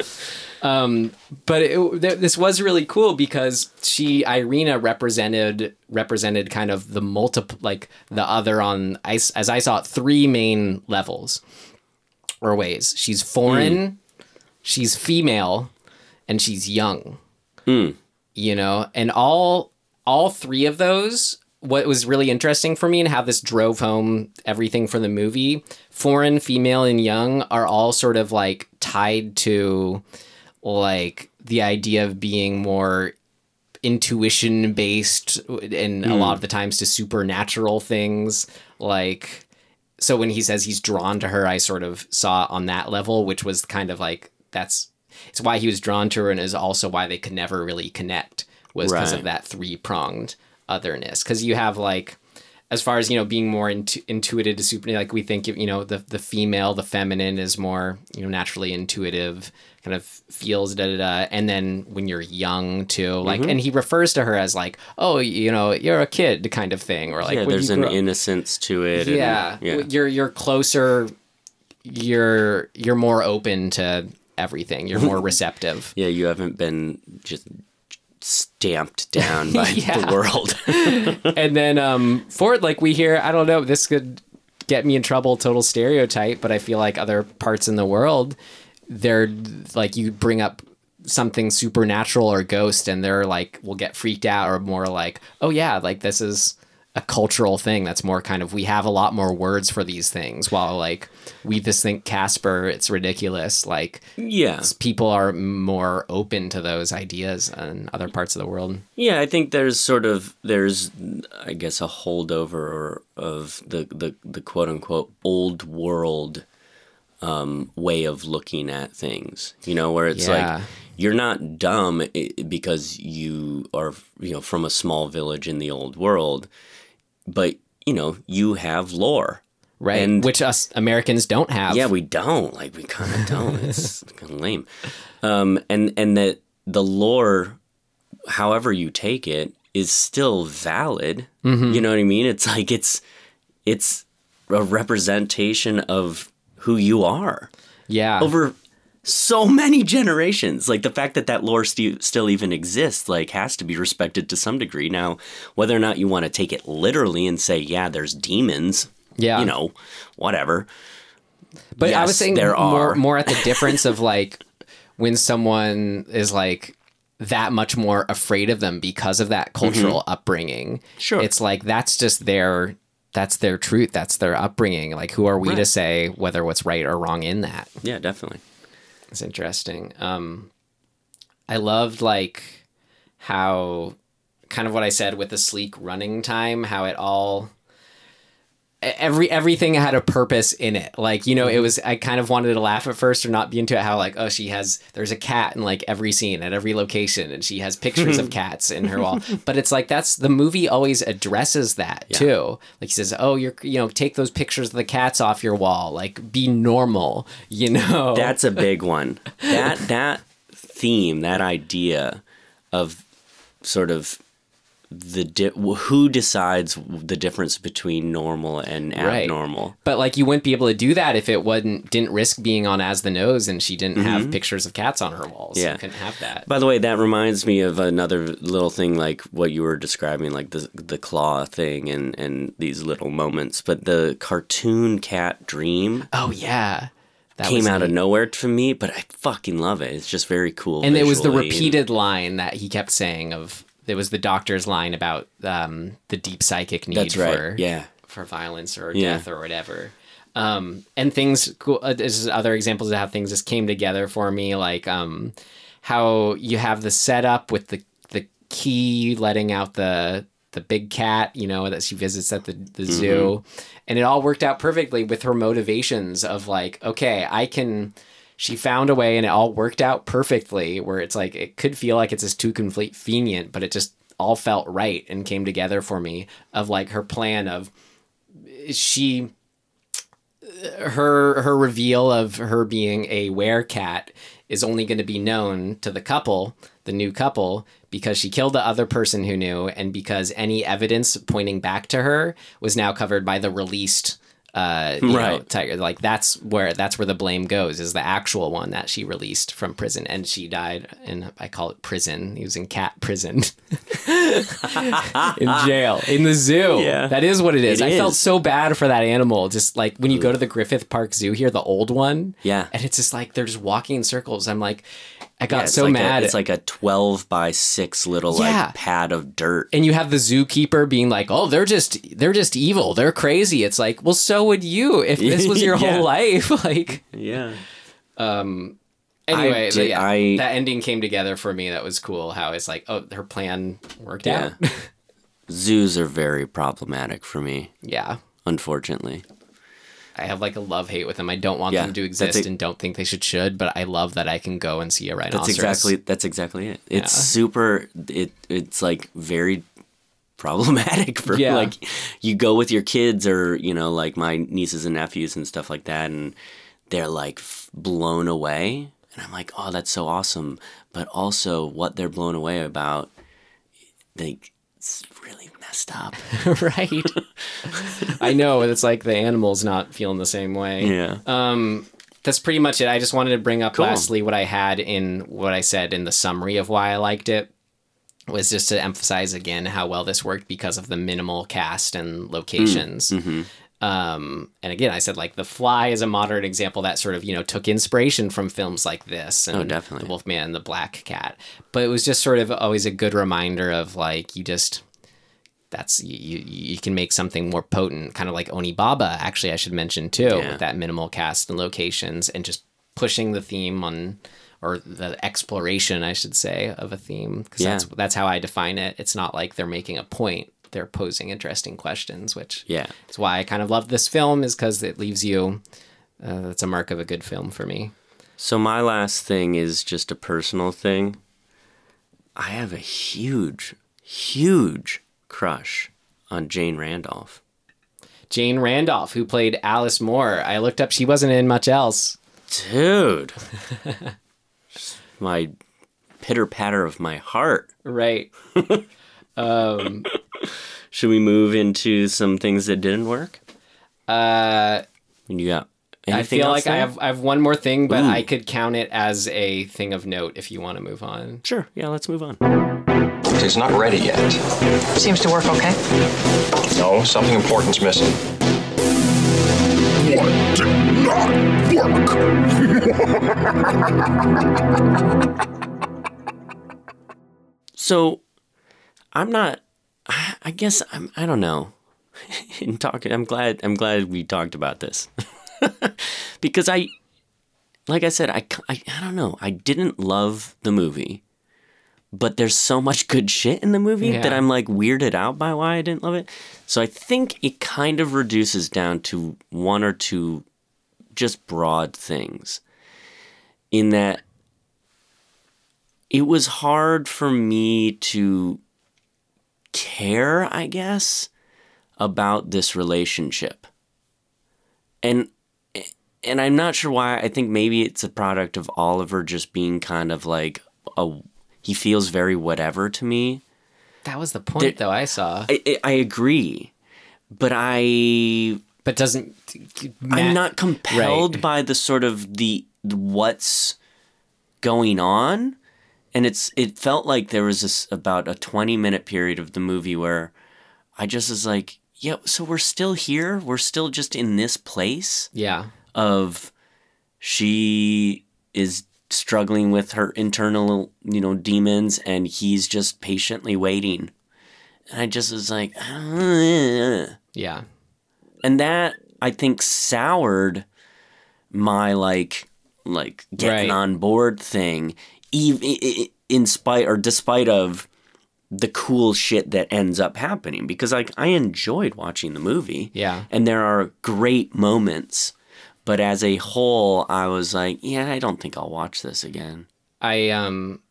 Um, but it, th- this was really cool because she, Irena, represented represented kind of the multiple, like the other on, I, as I saw it, three main levels or ways. She's foreign, mm. she's female, and she's young. Mm. You know, and all all three of those. What was really interesting for me and how this drove home everything for the movie, foreign, female, and young are all sort of like tied to like the idea of being more intuition based and mm. a lot of the times to supernatural things. Like, so when he says he's drawn to her, I sort of saw on that level, which was kind of like, that's, it's why he was drawn to her, and is also why they could never really connect, was because right. of that three pronged otherness, because you have like, as far as, you know, being more intu- intuitive to super, like we think, you know, the the female, the feminine is more, you know, naturally intuitive, kind of feels da da da, and then when you're young too, like, mm-hmm. and he refers to her as like, oh, you know, you're a kid kind of thing, or like, yeah, there's an innocence to it. Yeah, and, yeah, you're you're closer, you're you're more open to everything, you're more receptive. Yeah, you haven't been just stamped down by yeah. the world. And then um Ford, like we hear, I don't know, this could get me in trouble, total stereotype, but I feel like other parts in the world, they're like, you bring up something supernatural or ghost and they're like, will get freaked out, or more like, oh yeah, like this is a cultural thing that's more kind of, we have a lot more words for these things, while like we just think Casper, it's ridiculous. Like, yeah, people are more open to those ideas in other parts of the world. Yeah, I think there's sort of there's I guess a holdover of the the, the quote unquote old world um, way of looking at things. You know, where it's yeah. like, you're not dumb because you are, you know, from a small village in the old world. But, you know, you have lore. Right. And which us Americans don't have. Yeah, we don't. Like, we kind of don't. It's kind of lame. Um, and and that the lore, however you take it, is still valid. Mm-hmm. You know what I mean? It's like, it's it's a representation of who you are. Yeah. Over so many generations. Like, the fact that that lore st- still even exists, like, has to be respected to some degree. Now, whether or not you want to take it literally and say, yeah, there's demons, yeah, you know, whatever. But yes, I was saying there more, are. more at the difference of like when someone is like that much more afraid of them because of that cultural mm-hmm. upbringing. Sure. It's like, that's just their, that's their truth. That's their upbringing. Like, who are we right. to say whether what's right or wrong in that? Yeah, definitely. It's interesting. Um, I loved like how kind of what I said with the sleek running time, how it all, every everything had a purpose in it. Like, you know, it was, I kind of wanted to laugh at first or not be into it, how like, oh, she has, there's a cat in like every scene at every location, and she has pictures of cats in her wall. But it's like, that's, the movie always addresses that yeah. too. Like, he says, oh, you're, you know, take those pictures of the cats off your wall, like, be normal, you know. That's a big one. that that theme, that idea of sort of the di- who decides the difference between normal and right. abnormal. But like, you wouldn't be able to do that if it wasn't didn't risk being on As the Nose, and she didn't mm-hmm. have pictures of cats on her walls. Yeah, you couldn't have that. By the way, that reminds me of another little thing, like what you were describing, like the the claw thing and and these little moments. But the cartoon cat dream. Oh yeah. That came out neat. of nowhere for me, but I fucking love it. It's just very cool. And it was the repeated and... line that he kept saying of. It was the doctor's line about um, the deep psychic need That's right. for yeah. for violence or yeah. death or whatever. Um, and things, cool, uh, this is other examples of how things just came together for me, like um, how you have the setup with the the key letting out the the big cat, you know, that she visits at the, the mm-hmm. zoo. And it all worked out perfectly with her motivations of like, okay, I can... She found a way, and it all worked out perfectly, where it's like, it could feel like it's just too convenient, but it just all felt right and came together for me of like her plan of she, her, her reveal of her being a werecat is only going to be known to the couple, the new couple, because she killed the other person who knew. And because any evidence pointing back to her was now covered by the released Uh, you right. know, tiger. Like that's where that's where the blame goes, is the actual one that she released from prison, and she died. And I call it prison, using cat prison in jail in the zoo. Yeah. That is what it is. It I is. felt so bad for that animal. Just like when you go to the Griffith Park Zoo here, the old one. Yeah, and it's just like they're just walking in circles. I'm like. I got yeah, so like mad. A, it's like a twelve by six little yeah. like pad of dirt. And you have the zookeeper being like, oh, they're just, they're just evil. They're crazy. It's like, well, so would you if this was your yeah. whole life. Like, yeah. Um, anyway, did, yeah, I, that ending came together for me. That was cool. How it's like, oh, her plan worked yeah. out. Zoos are very problematic for me. Yeah. Unfortunately. I have like a love hate with them. I don't want yeah, them to exist a, and don't think they should should, but I love that I can go and see a rhinoceros. That's exactly that's exactly it. It's yeah. super it it's like very problematic for yeah. like you go with your kids or, you know, like my nieces and nephews and stuff like that, and they're like blown away, and I'm like, "Oh, that's so awesome." But also what they're blown away about, they it's really messed up. Right. I know. It's like the animal's not feeling the same way. Yeah. Um, that's pretty much it. I just wanted to bring up cool. lastly what I had in what I said in the summary of why I liked it was just to emphasize again how well this worked because of the minimal cast and locations. Mm. Mm-hmm. Um, and again, I said like The Fly is a modern example that sort of, you know, took inspiration from films like this. And oh, definitely. The Wolf Man and The Black Cat. But it was just sort of always a good reminder of like, you just... That's you, you can make something more potent, kind of like Onibaba, actually, I should mention, too, yeah. with that minimal cast and locations and just pushing the theme on or the exploration, I should say, of a theme. Because yeah. that's, that's how I define it. It's not like they're making a point. They're posing interesting questions, which yeah. is why I kind of love this film, is because it leaves you. Uh, that's a mark of a good film for me. So my last thing is just a personal thing. I have a huge, huge... crush on Jane Randolph. Jane Randolph, who played Alice Moore. I looked up, she wasn't in much else. Dude. My pitter-patter of my heart. Right. um, Should we move into some things that didn't work? Uh, you got anything I feel else like there? I have I have one more thing, but Ooh. I could count it as a thing of note if you want to move on. Sure. Yeah, let's move on. She's not ready yet. Seems to work okay. No, something important's missing. did not work. So I'm not, I guess I'm, I don't know. In talking, I'm glad, I'm glad we talked about this because I, like I said, I, I, I don't know. I didn't love the movie, but there's so much good shit in the movie yeah. that I'm like weirded out by why I didn't love it. So I think it kind of reduces down to one or two just broad things in that it was hard for me to care, I guess, about this relationship. And and I'm not sure why. I think maybe it's a product of Oliver just being kind of like a he feels very whatever to me. That was the point, that, though, I saw. I, I agree. But I... But doesn't... Matt, I'm not compelled right. by the sort of the what's going on. And it's it felt like there was this about a twenty-minute period of the movie where I just was like, yeah, so we're still here? We're still just in this place? Yeah. Of she is... struggling with her internal, you know, demons, and he's just patiently waiting. And I just was like, ugh. Yeah. And that, I think, soured my, like, like getting right. on board thing, even in spite or despite of the cool shit that ends up happening. Because, like, I enjoyed watching the movie. Yeah. And there are great moments. But as a whole, I was like, yeah, I don't think I'll watch this again. I, um...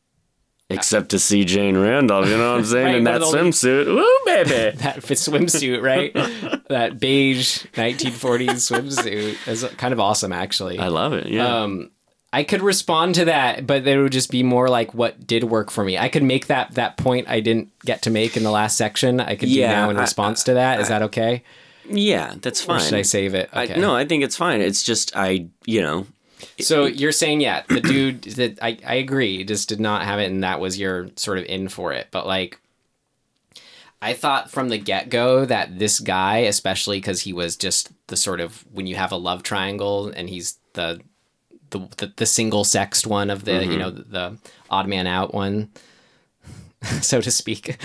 Except to see Jane Randolph, you know what I'm saying? Right, in that swimsuit. Woo, baby! That swimsuit, right? That beige nineteen forties swimsuit. That's kind of awesome, actually. I love it, yeah. Um, I could respond to that, but there would just be more like what did work for me. I could make that, that point I didn't get to make in the last section. I could yeah, do now in response I, to that. Is I, that okay? Yeah, that's fine. Or should I save it? Okay. I, no, I think it's fine. It's just I, you know. So it, you're saying, yeah, the dude that I, I agree just did not have it, and that was your sort of in for it. But like, I thought from the get go that this guy, especially because he was just the sort of when you have a love triangle and he's the the the, the single sexed one of the mm-hmm. you know the, the odd man out one. So to speak,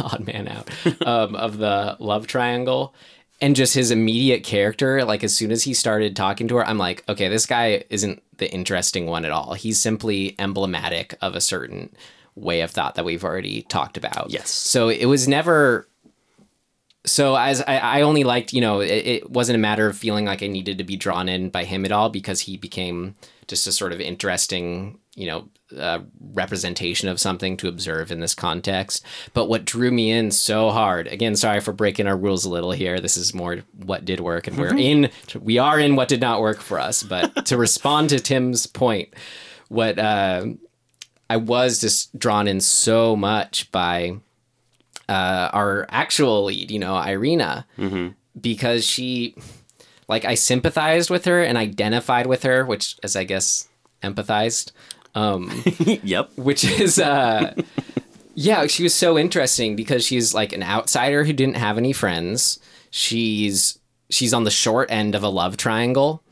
odd man out um, of the love triangle. And just his immediate character, like as soon as he started talking to her, I'm like, okay, this guy isn't the interesting one at all. He's simply emblematic of a certain way of thought that we've already talked about. Yes. So it was never. So as I, I only liked, you know, it, it wasn't a matter of feeling like I needed to be drawn in by him at all because he became just a sort of interesting, you know, uh, representation of something to observe in this context. But what drew me in so hard, again, sorry for breaking our rules a little here. This is more what did work, and we're in, we are in what did not work for us. But to respond to Tim's point, what uh, I was just drawn in so much by uh, our actual lead, you know, Irena, mm-hmm. because she, like, I sympathized with her and identified with her, which is, I guess, empathized. Um, yep. Which is, uh, yeah, she was so interesting because she's like an outsider who didn't have any friends. She's, she's on the short end of a love triangle.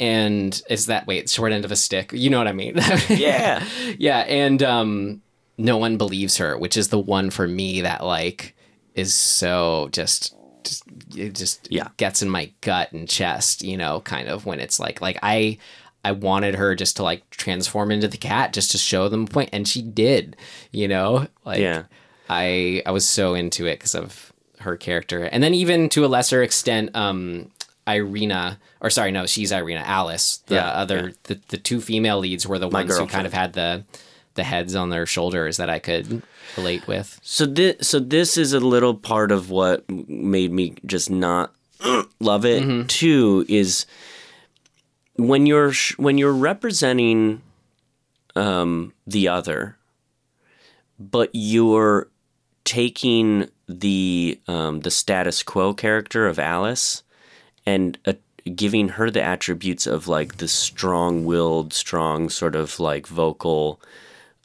And is that, wait, short end of a stick? You know what I mean? Yeah. Yeah. And, um, no one believes her, which is the one for me that like is so just, just, it just yeah. gets in my gut and chest, you know, kind of when it's like, like I, I wanted her just to like transform into the cat just to show them a point. And she did, you know, like yeah. I, I was so into it because of her character. And then even to a lesser extent, um, Irena, or sorry, no, she's Irena, Alice, the yeah, other, yeah. The, the two female leads were the My ones girlfriend. who kind of had the, the heads on their shoulders that I could relate with. So this, so this is a little part of what made me just not love it mm-hmm. too is, When you're when you're representing um, the other, but you're taking the um, the status quo character of Alice and uh, giving her the attributes of like the strong-willed, strong sort of like vocal,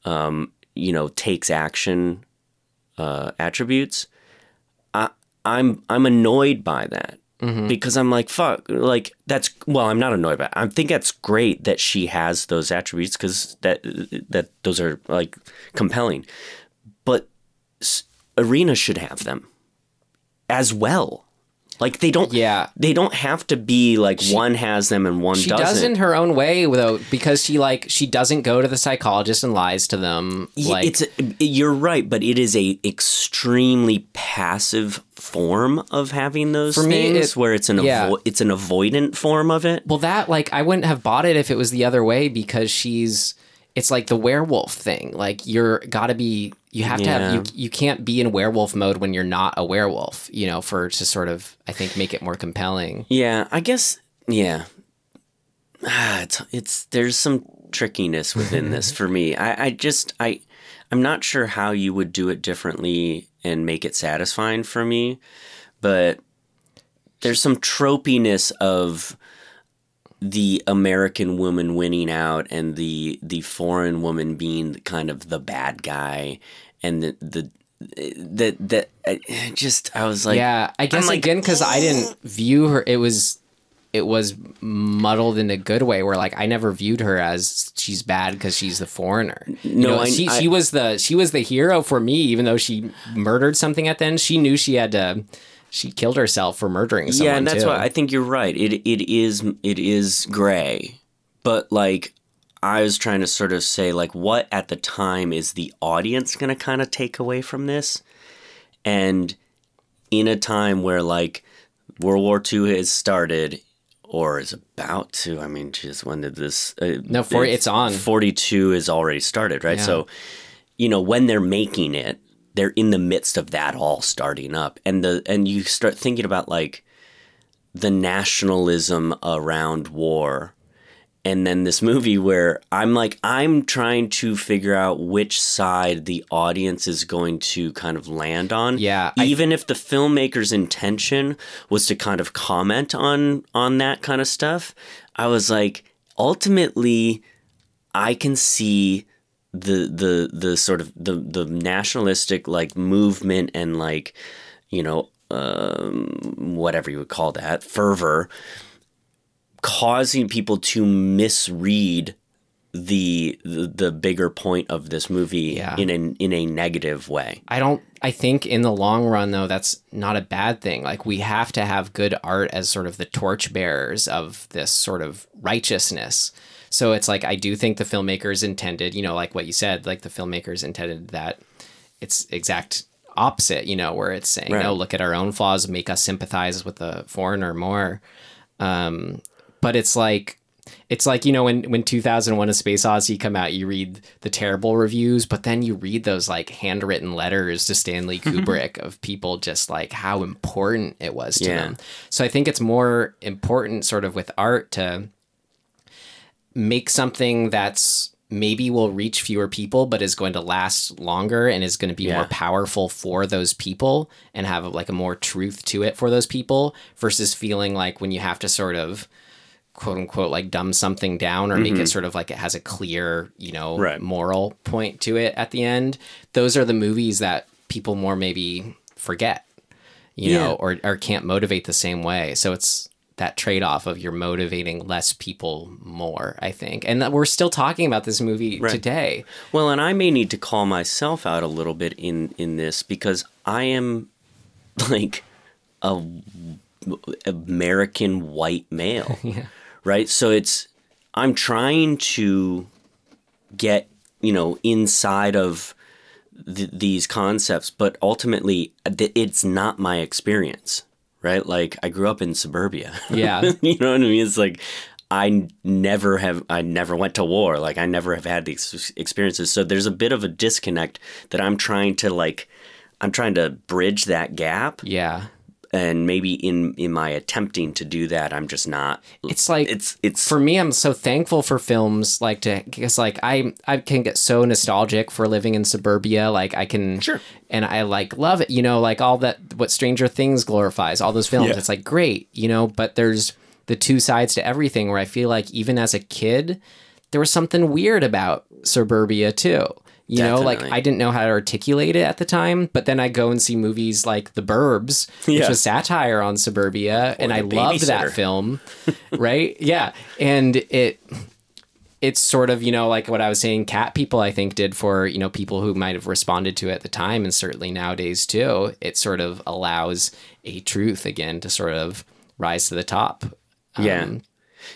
um, you know, takes action uh, attributes, I, I'm I'm annoyed by that. mm-hmm. because I'm like, fuck, like that's, well, I'm not annoyed by it. I think that's great that she has those attributes because that, that those are like compelling, but Irena should have them as well. Like they don't, yeah. they don't have to be like she, one has them and one she doesn't. She does in her own way though, because she like she doesn't go to the psychologist and lies to them. Like it's, a, you're right, but it is a extremely passive form of having those for things. Me, it, where it's an yeah. avo- it's an avoidant form of it. Well, that like I wouldn't have bought it if it was the other way because she's. It's like the werewolf thing. Like you're gotta be. You have yeah. to have, you, you can't be in werewolf mode when you're not a werewolf, you know, for to sort of, I think, make it more compelling. Yeah, I guess, yeah. Ah, it's, it's, there's some trickiness within this for me. I, I just, I, I'm not sure how you would do it differently and make it satisfying for me, but there's some tropiness of the American woman winning out and the the foreign woman being kind of the bad guy and the the that that just I was like yeah I guess like, again because I didn't view her it was it was muddled in a good way where like I never viewed her as she's bad because she's the foreigner no you know, I, she I, she was the she was the hero for me even though she murdered something at the end she knew she had to. She killed herself for murdering someone, yeah, and that's too. Why I think you're right. It It is it is gray. But, like, I was trying to sort of say, like, what at the time is the audience going to kind of take away from this? And in a time where, like, World War Two has started or is about to. I mean, just when did this? Uh, no, forty, it's on. forty-two is already started, right? Yeah. So, you know, when they're making it, they're in the midst of that all starting up. And the and you start thinking about, like, the nationalism around war. And then this movie where I'm, like, I'm trying to figure out which side the audience is going to kind of land on. Yeah. Even I, if the filmmaker's intention was to kind of comment on on that kind of stuff, I was like, ultimately, I can see the the the sort of the the nationalistic like movement and like you know um, whatever you would call that fervor causing people to misread the the, the bigger point of this movie yeah. in an in a negative way. I don't I think in the long run though that's not a bad thing. Like we have to have good art as sort of the torchbearers of this sort of righteousness. So it's like, I do think the filmmakers intended, you know, like what you said, like the filmmakers intended that it's exact opposite, you know, where it's saying, right. no, look at our own flaws, make us sympathize with the foreigner more. Um, but it's like, it's like, you know, when, when two thousand one A Space Odyssey come out, you read the terrible reviews, but then you read those like handwritten letters to Stanley Kubrick of people just like how important it was to yeah. them. So I think it's more important sort of with art to make something that's maybe will reach fewer people, but is going to last longer and is going to be yeah. more powerful for those people and have like a more truth to it for those people versus feeling like when you have to sort of quote unquote, like dumb something down or mm-hmm. make it sort of like it has a clear, you know, right. moral point to it at the end. Those are the movies that people more maybe forget, you yeah. know, or, or can't motivate the same way. So it's, that trade-off of you're motivating less people more, I think. And that we're still talking about this movie right. today. Well, and I may need to call myself out a little bit in, in this because I am like a American white male, yeah. right? So it's, I'm trying to get, you know, inside of th- these concepts, but ultimately th- it's not my experience. Right? Like, I grew up in suburbia. Yeah. You know what I mean? It's like, I never have, I never went to war. Like, I never have had these experiences. So there's a bit of a disconnect that I'm trying to, like, I'm trying to bridge that gap. Yeah. And maybe in, in my attempting to do that, I'm just not. It's like, it's, it's for me, I'm so thankful for films like to, because like I, I can get so nostalgic for living in suburbia. Like I can, sure. and I like love it, you know, like all that, what Stranger Things glorifies, all those films. Yeah. It's like, great, you know, but there's the two sides to everything where I feel like even as a kid, there was something weird about suburbia too. You Definitely. know, like, I didn't know how to articulate it at the time, but then I go and see movies like The Burbs, yeah. which was satire on suburbia, or and I loved that film, right? Yeah. And it, it's sort of, you know, like what I was saying, Cat People, I think, did for, you know, people who might have responded to it at the time, and certainly nowadays, too. It sort of allows a truth, again, to sort of rise to the top. Yeah. Um,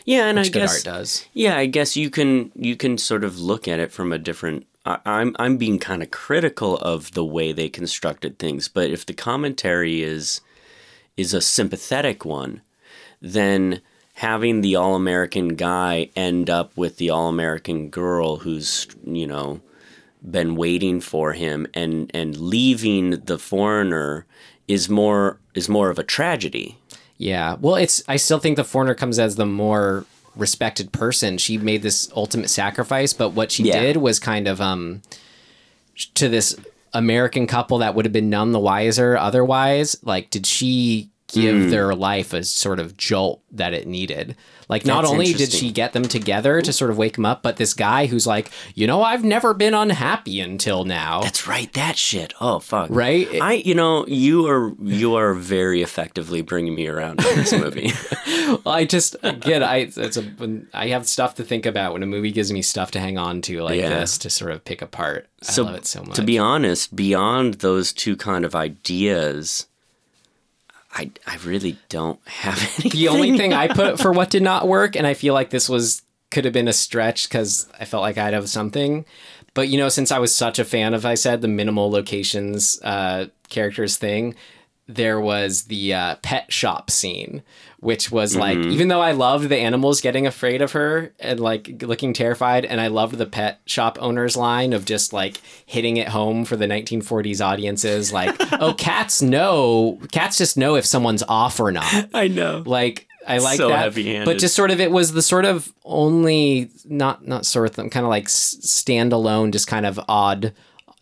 yeah, and I guess... Good art does. Yeah, I guess you can, you can sort of look at it from a different... I'm I'm being kind of critical of the way they constructed things, but if the commentary is is a sympathetic one, then having the all-American guy end up with the all-American girl who's, you know, been waiting for him and, and leaving the foreigner is more is more of a tragedy. Yeah. Well, it's I still think the foreigner comes as the more respected person. She made this ultimate sacrifice, but what she yeah. did was kind of um to this American couple that would have been none the wiser otherwise, like, did she give mm. their life a sort of jolt that it needed? Like, That's not only did she get them together to sort of wake them up, but this guy who's like, you know, I've never been unhappy until now. That's right. That shit. Oh, fuck. Right? I, you know, you are you are very effectively bringing me around in this movie. Well, I just, again, I, it's a, I have stuff to think about when a movie gives me stuff to hang on to like yeah. this to sort of pick apart. I so, love it so much. To be honest, beyond those two kind of ideas... I, I really don't have anything. The only thing I put for what did not work, and I feel like this was could have been a stretch because I felt like I'd have something. But, you know, since I was such a fan of, I said, the minimal locations uh, characters thing, there was the uh, pet shop scene, which was like, mm-hmm. even though I loved the animals getting afraid of her and like looking terrified, and I loved the pet shop owner's line of just like hitting it home for the nineteen forties audiences, like, oh, cats know, cats just know if someone's off or not. I know. Like, I like so that, heavy-handed. But just sort of, it was the sort of only, not, not sort of, kind of like standalone, just kind of odd,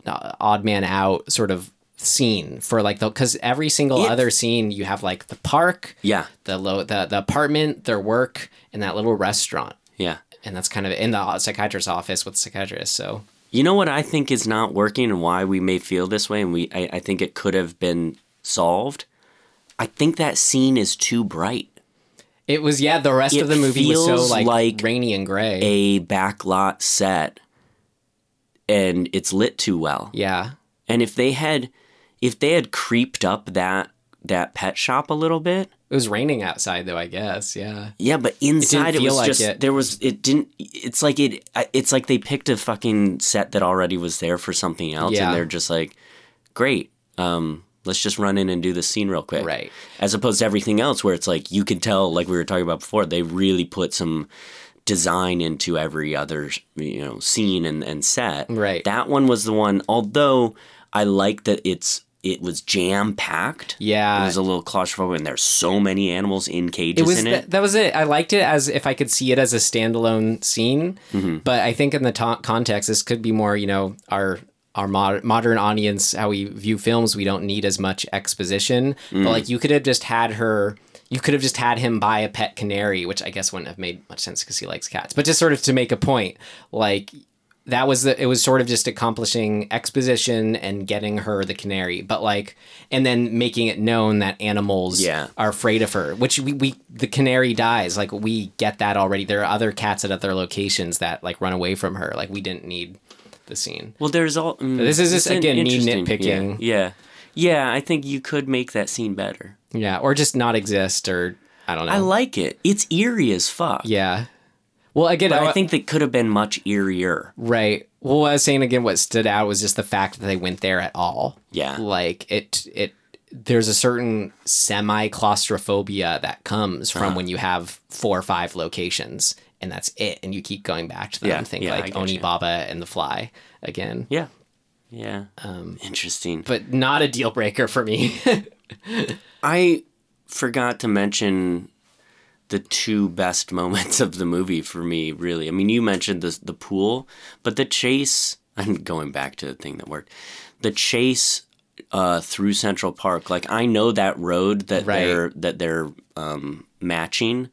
odd man out sort of scene for like the because every single yeah. other scene you have like the park, yeah, the low the, the apartment, their work, and that little restaurant, yeah, and that's kind of in the psychiatrist's office with the psychiatrist. So you know what I think is not working and why we may feel this way, and we I, I think it could have been solved. I think that scene is too bright. It was yeah. The rest it of the movie was so like, like rainy and gray. A backlot set, and it's lit too well. Yeah, and if they had. If they had creeped up that that pet shop a little bit, it was raining outside though. I guess, yeah, yeah. But inside, it, it was like just it. there was it didn't. It's like it. It's like they picked a fucking set that already was there for something else, yeah. and they're just like, great. Um, let's just run in and do this scene real quick, right? As opposed to everything else, where it's like you can tell, like we were talking about before, they really put some design into every other you know scene and and set. Right. That one was the one. Although I like that it's. It was jam-packed. Yeah. It was a little claustrophobic, and there's so many animals in cages it was in it. Th- that was it. I liked it as if I could see it as a standalone scene, mm-hmm. but I think in the to- context, this could be more, you know, our our mod- modern audience, how we view films, we don't need as much exposition. Mm. But, like, you could have just had her... You could have just had him buy a pet canary, which I guess wouldn't have made much sense because he likes cats. But just sort of to make a point, like... That was the, it was sort of just accomplishing exposition and getting her the canary, but like, and then making it known that animals yeah. are afraid of her, which we, we, the canary dies. Like we get that already. There are other cats at other locations that like run away from her. Like we didn't need the scene. Well, there's all, mm, this is just again, me nitpicking. Yeah. yeah. Yeah. I think you could make that scene better. Yeah. Or just not exist or I don't know. I like it. It's eerie as fuck. Yeah. Well, again, but I think that could have been much eerier. Right. Well, what I was saying again, what stood out was just the fact that they went there at all. Yeah. Like it, it, there's a certain semi claustrophobia that comes from uh-huh. when you have four or five locations and that's it. And you keep going back to them. Yeah. Think yeah, like Onibaba and The Fly again. Yeah. Yeah. Um, Interesting. But not a deal breaker for me. I forgot to mention the two best moments of the movie for me, really. I mean, you mentioned the, the pool, but the chase, I'm going back to the thing that worked, the chase uh, through Central Park. Like, I know that road that right. they're, that they're um, matching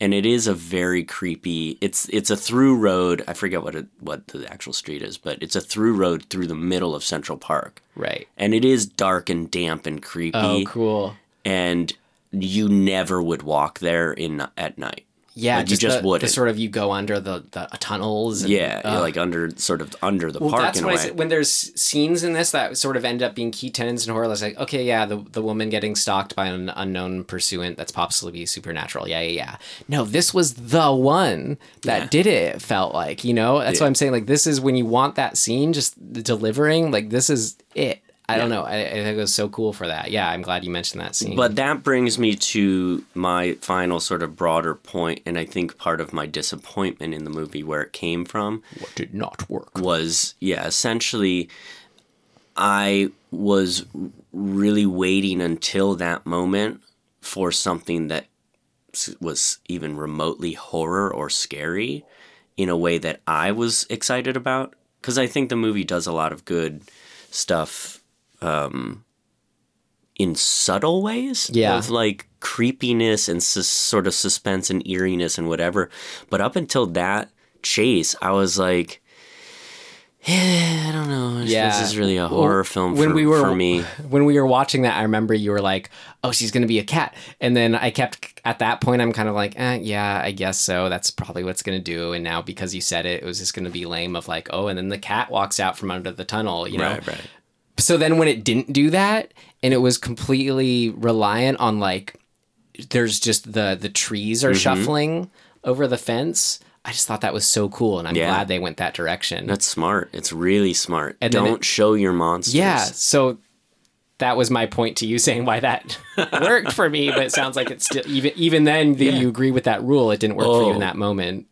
And it is a very creepy, it's it's a through road, I forget what it, what the actual street is, but it's a through road through the middle of Central Park. Right. And it is dark and damp and creepy. Oh, cool. And you never would walk there in at night. Yeah, like just you just would. The sort of you go under the, the tunnels. And, yeah, uh, like under sort of under the well, park. That's in what I, when there's scenes in this that sort of end up being key tenants in horror. It's like, okay, yeah, the the woman getting stalked by an unknown pursuant that's possibly supernatural. Yeah, yeah, yeah. No, this was the one that yeah. did it. It felt like, you know, that's yeah. what I'm saying. Like this is when you want that scene, just delivering. Like this is it. I yeah. don't know. I, I think it was so cool for that. Yeah, I'm glad you mentioned that scene. But that brings me to my final sort of broader point, and I think part of my disappointment in the movie, where it came from, what did not work, was, yeah, essentially, I was really waiting until that moment for something that was even remotely horror or scary in a way that I was excited about. Because I think the movie does a lot of good stuff um in subtle ways, yeah, with like creepiness and sus- sort of suspense and eeriness and whatever, but up until that chase I was like, eh, I don't know, yeah. this is really a horror well, film for, when we were, for me when we were watching that. I remember you were like, oh, she's gonna be a cat, and then I kept at that point I'm kind of like, eh, yeah, I guess so, that's probably what's gonna do. And now because you said it, it was just gonna be lame of like, oh, and then the cat walks out from under the tunnel, you know, right, right. So then when it didn't do that, and it was completely reliant on, like, there's just the, the trees are mm-hmm. shuffling over the fence, I just thought that was so cool, and I'm yeah. glad they went that direction. That's smart. It's really smart. And Don't it, show your monsters. Yeah, so that was my point to you saying why that worked for me, but it sounds like it's still, even, even then that yeah. you agree with that rule, it didn't work oh. for you in that moment.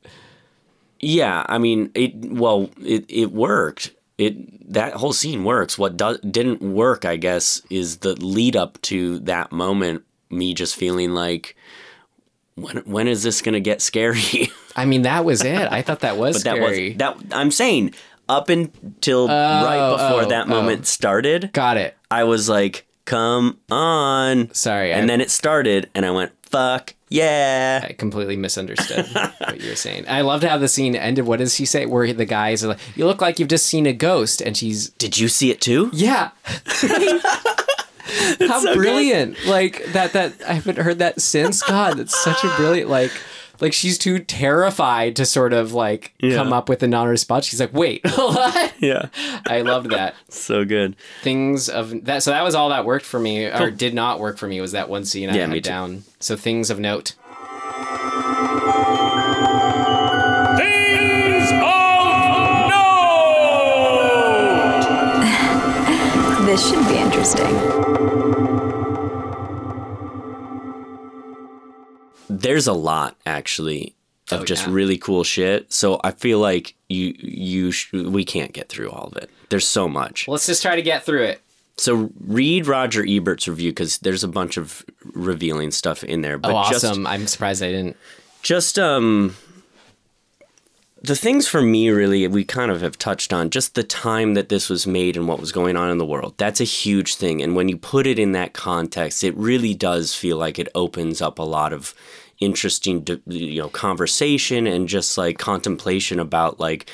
Yeah, I mean, it well, it, it worked. It that whole scene works. What do, didn't work, I guess, is the lead up to that moment. Me just feeling like, when when is this gonna get scary? I mean, that was it. I thought that was but scary. That, was, that I'm saying up until oh, right before oh, that moment oh. started. Got it. I was like, come on. Sorry. And I... then it started, and I went, fuck. Yeah. I completely misunderstood what you were saying. I loved how the scene ended. What does she say? Where the guys are like, you look like you've just seen a ghost. And she's... Did you see it too? Yeah. How so brilliant. Good. Like, that, that... I haven't heard that since. God, that's such a brilliant... Like, like she's too terrified to sort of, like, yeah. come up with a non-response. She's like, wait, what? Yeah. I loved that. So good. Things of... that. So that was all that worked for me, or did not work for me, was that one scene I yeah, had down. Too. So things of note. Things of note! This should be interesting. There's a lot, actually, of oh, just yeah. really cool shit. So I feel like you you sh- we can't get through all of it. There's so much. Let's just try to get through it. So read Roger Ebert's review, because there's a bunch of revealing stuff in there. But oh, awesome. Just, I'm surprised I didn't. Just um, the things for me, really, we kind of have touched on. Just the time that this was made and what was going on in the world. That's a huge thing. And when you put it in that context, it really does feel like it opens up a lot of interesting, you know, conversation and just like contemplation about like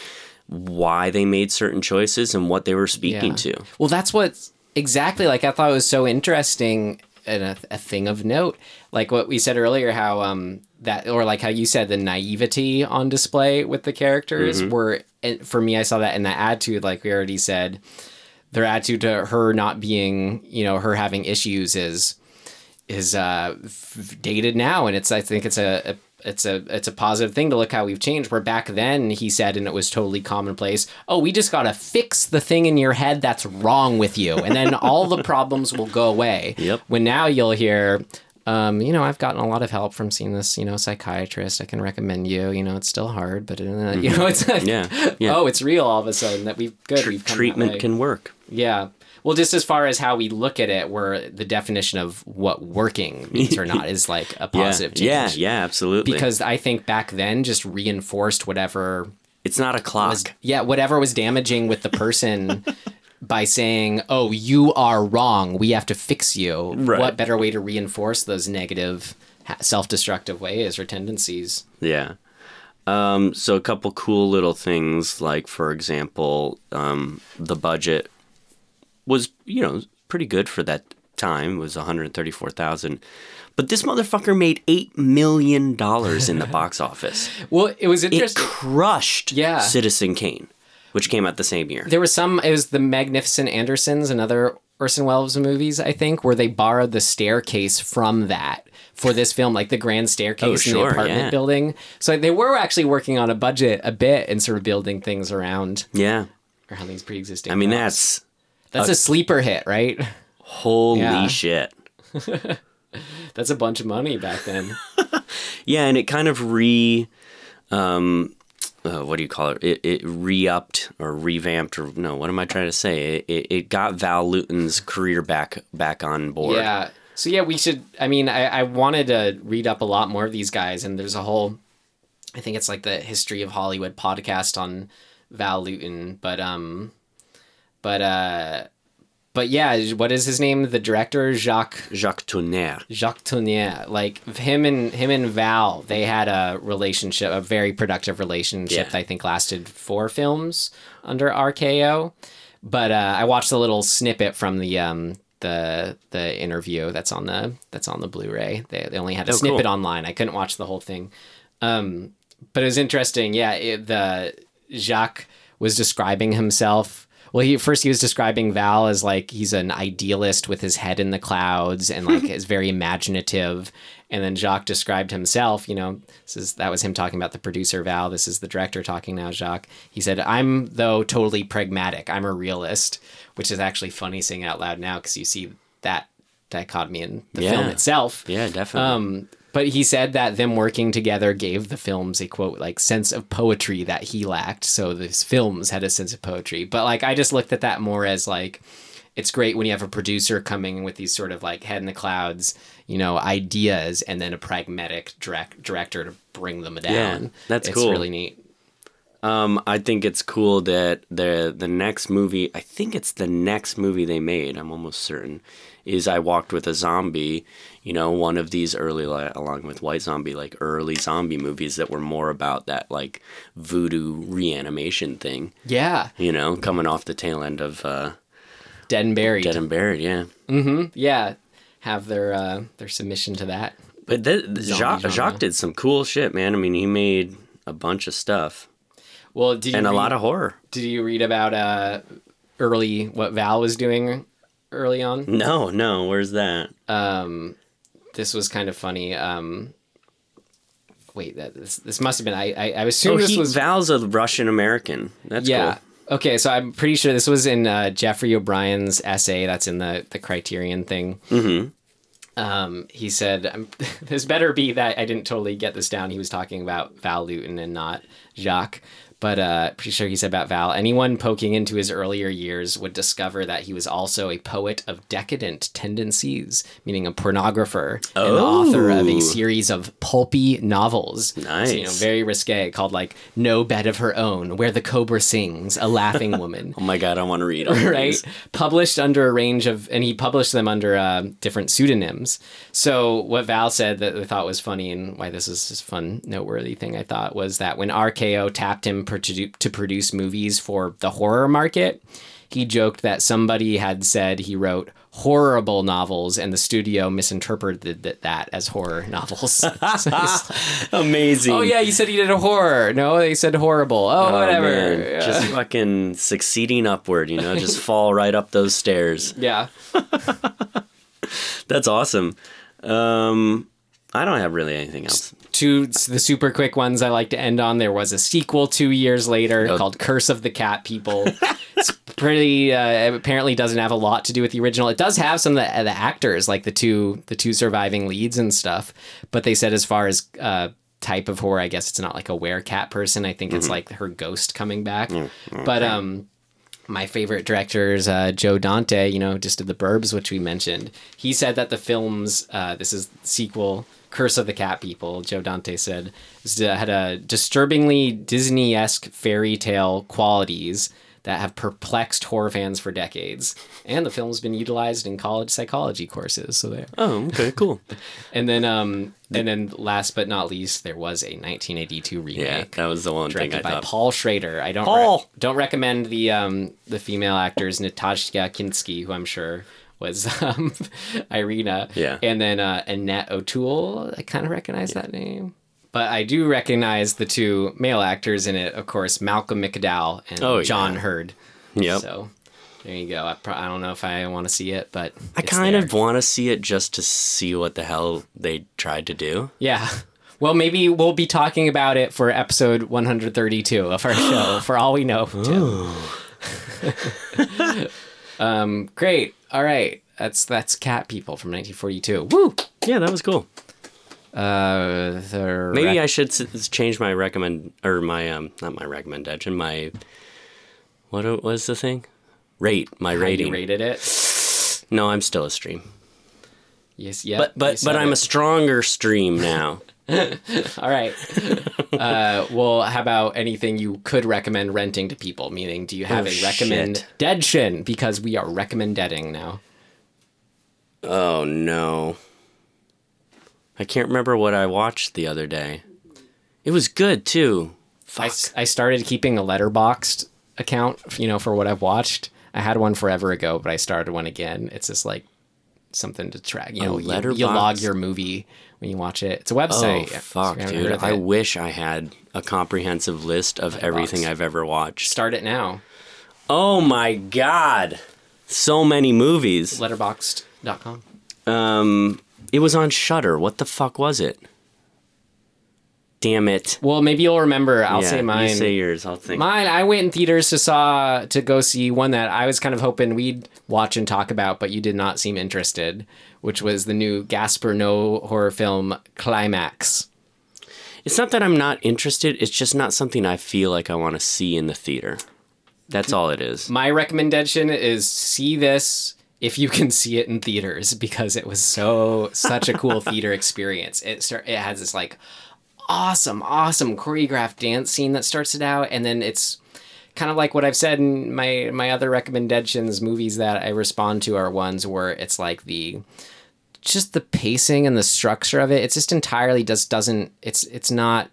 why they made certain choices and what they were speaking yeah. to. Well, that's what exactly like I thought it was so interesting and a, a thing of note, like what we said earlier, how um that or like how you said the naivety on display with the characters mm-hmm. were for me. I saw that in the attitude, like we already said, their attitude to her not being, you know, her having issues is. is uh dated now, and it's I think it's a, a it's a it's a positive thing to look how we've changed, where back then he said, and it was totally commonplace, oh, we just gotta fix the thing in your head that's wrong with you, and then all the problems will go away. Yep. When now you'll hear um you know, I've gotten a lot of help from seeing this, you know, psychiatrist, I can recommend you, you know, it's still hard, but uh, you know, it's like yeah, yeah. oh, it's real all of a sudden that we've good Tr- we've come treatment can work. Yeah. Well, just as far as how we look at it, where the definition of what working means or not is like a positive yeah, change. Yeah, yeah, absolutely. Because I think back then just reinforced whatever... It's not a clock. Was, yeah, whatever was damaging with the person by saying, oh, you are wrong, we have to fix you. Right. What better way to reinforce those negative self-destructive ways or tendencies. Yeah. Um, so a couple cool little things, like, for example, um, the budget was, you know, pretty good for that time. It was one hundred thirty-four thousand dollars. But this motherfucker made eight million dollars in the box office. Well, it was interesting. It crushed yeah. Citizen Kane, which came out the same year. There was some, it was the Magnificent Andersons, another Orson Welles movies, I think, where they borrowed the staircase from that for this film, like the grand staircase oh, sure, in the apartment yeah. building. So they were actually working on a budget a bit and sort of building things around. Yeah. Around these pre-existing I mean, films. that's... That's a, a sleeper hit, right? Holy yeah. shit. That's a bunch of money back then. Yeah, and it kind of re... Um, Uh, what do you call it? It, it re-upped or revamped or no, what am I trying to say? It, it, it got Val Lewton's career back back on board. Yeah. So yeah, we should, I mean, I, I wanted to read up a lot more of these guys, and there's a whole, I think it's like the History of Hollywood podcast on Val Lewton, but, um, but, uh, but yeah, what is his name? The director, Jacques... Jacques Tourneur. Jacques Tourneur. Like, him and him and Val, they had a relationship, a very productive relationship yeah. that I think lasted four films under R K O. But uh, I watched a little snippet from the um, the the interview that's on the that's on the Blu-ray. They they only had a oh, snippet cool. online. I couldn't watch the whole thing. Um, but it was interesting. Yeah, it, the Jacques was describing himself... Well, he first he was describing Val as like he's an idealist with his head in the clouds and like is very imaginative. And then Jacques described himself, you know, this is that was him talking about the producer Val. This is the director talking now, Jacques. He said, I'm, though, totally pragmatic. I'm a realist, which is actually funny saying out loud now because you see that dichotomy in the yeah. film itself. Yeah, definitely. Um, but he said that them working together gave the films a, quote, like, sense of poetry that he lacked. So these films had a sense of poetry. But, like, I just looked at that more as, like, it's great when you have a producer coming with these sort of, like, head in the clouds, you know, ideas, and then a pragmatic direct- director to bring them down. Yeah, that's it's cool. It's really neat. Um, I think it's cool that the the next movie, I think it's the next movie they made, I'm almost certain, is I Walked with a Zombie, you know, one of these early, like, along with White Zombie, like early zombie movies that were more about that like voodoo reanimation thing. Yeah. You know, coming off the tail end of uh, Dead and Buried. Dead and Buried, yeah. Mm-hmm. Yeah. Have their uh, their submission to that. But that, Jacques, Jacques did some cool shit, man. I mean, he made a bunch of stuff. Well, did you and read, a lot of horror. Did you read about uh, early what Val was doing? Early on? No, no. Where's that? Um, this was kind of funny. Um, wait, that this this must have been. I I, I assume oh, this he, was Val's a Russian American. That's yeah. Cool. Okay, so I'm pretty sure this was in uh, Jeffrey O'Brien's essay. That's in the the Criterion thing. Mm-hmm. Um, he said, um, "This better be that I didn't totally get this down." He was talking about Val Lewton and not Jacques. But uh, pretty sure he said about Val, anyone poking into his earlier years would discover that he was also a poet of decadent tendencies, meaning a pornographer, oh. and the author of a series of pulpy novels. Nice. So, you know, very risque, called like No Bed of Her Own, Where the Cobra Sings, A Laughing Woman. Oh my God, I want to read all right? these. Published under a range of, and he published them under uh, different pseudonyms. So what Val said that I thought was funny and why this is just a fun, noteworthy thing I thought was that when R K O tapped him to produce movies for the horror market, he joked that somebody had said he wrote horrible novels and the studio misinterpreted that as horror novels. Amazing. Oh yeah, you said he did a horror. No, they said horrible. Oh, oh whatever. Yeah. Just fucking succeeding upward, you know, just fall right up those stairs. Yeah. That's awesome. Um, I don't have really anything else. Two the super quick ones I like to end on. There was a sequel two years later oh. called Curse of the Cat People. It's pretty. Uh, apparently, doesn't have a lot to do with the original. It does have some of the, the actors, like the two the two surviving leads and stuff. But they said as far as uh, type of horror, I guess it's not like a werecat person. I think mm-hmm. it's like her ghost coming back. Mm-hmm. But um. my favorite directors, uh, Joe Dante, you know, just did The Burbs, which we mentioned. He said that the film's, uh, this is sequel, Curse of the Cat People, Joe Dante said, had a disturbingly Disney-esque fairy tale qualities that have perplexed horror fans for decades. And the film's been utilized in college psychology courses. So there. Oh, okay, cool. And then, um, and then, last but not least, there was a nineteen eighty-two remake. Yeah, that was the one thing I thought. Directed by Paul Schrader. I don't Paul! Re- don't recommend the um the female actors Natasha Kinski, who I'm sure was um, Irena. Yeah. And then uh, Annette O'Toole. I kind of recognize yeah. that name. But I do recognize the two male actors in it, of course, Malcolm McDowell and oh, John yeah. Hurd. Yep. So there you go. I, pro- I don't know if I want to see it, but I kind there. of want to see it just to see what the hell they tried to do. Yeah. Well, maybe we'll be talking about it for episode one hundred thirty-two of our show, for all we know, Tim. um, great. All right. That's that's Cat People from nineteen forty-two. Woo! Yeah, that was cool. Uh, the Maybe rec- I should s- change my recommend or my um not my recommendation my what was the thing rate my How rating you rated it. No, I'm still a stream. Yes, yeah, but but but it. I'm a stronger stream now. All right. Uh, well, how about anything you could recommend renting to people? Meaning, do you have oh, a recommend dead shin? Because we are recommending now. Oh no. I can't remember what I watched the other day. It was good, too. Fuck. I, I started keeping a Letterboxd account, you know, for what I've watched. I had one forever ago, but I started one again. It's just like something to track. You know, you, you log your movie when you watch it. It's a website. Oh, fuck, so dude. I wish I had a comprehensive list of Letterboxd. Everything I've ever watched. Start it now. Oh, my God. So many movies. Letterboxd dot com. Um... It was on Shudder. What the fuck was it? Damn it. Well, maybe you'll remember. I'll yeah, say mine. You say yours. I'll think. Mine, I went in theaters to saw to go see one that I was kind of hoping we'd watch and talk about, but you did not seem interested, which was the new Gaspar Noé horror film, Climax. It's not that I'm not interested. It's just not something I feel like I want to see in the theater. That's all it is. My recommendation is see this if you can see it in theaters, because it was so such a cool theater experience. It start, it has this like awesome, awesome choreographed dance scene that starts it out. And then it's kind of like what I've said in my, my other recommendations, movies that I respond to are ones where it's like the, just the pacing and the structure of it. It's just entirely just doesn't, it's, it's not,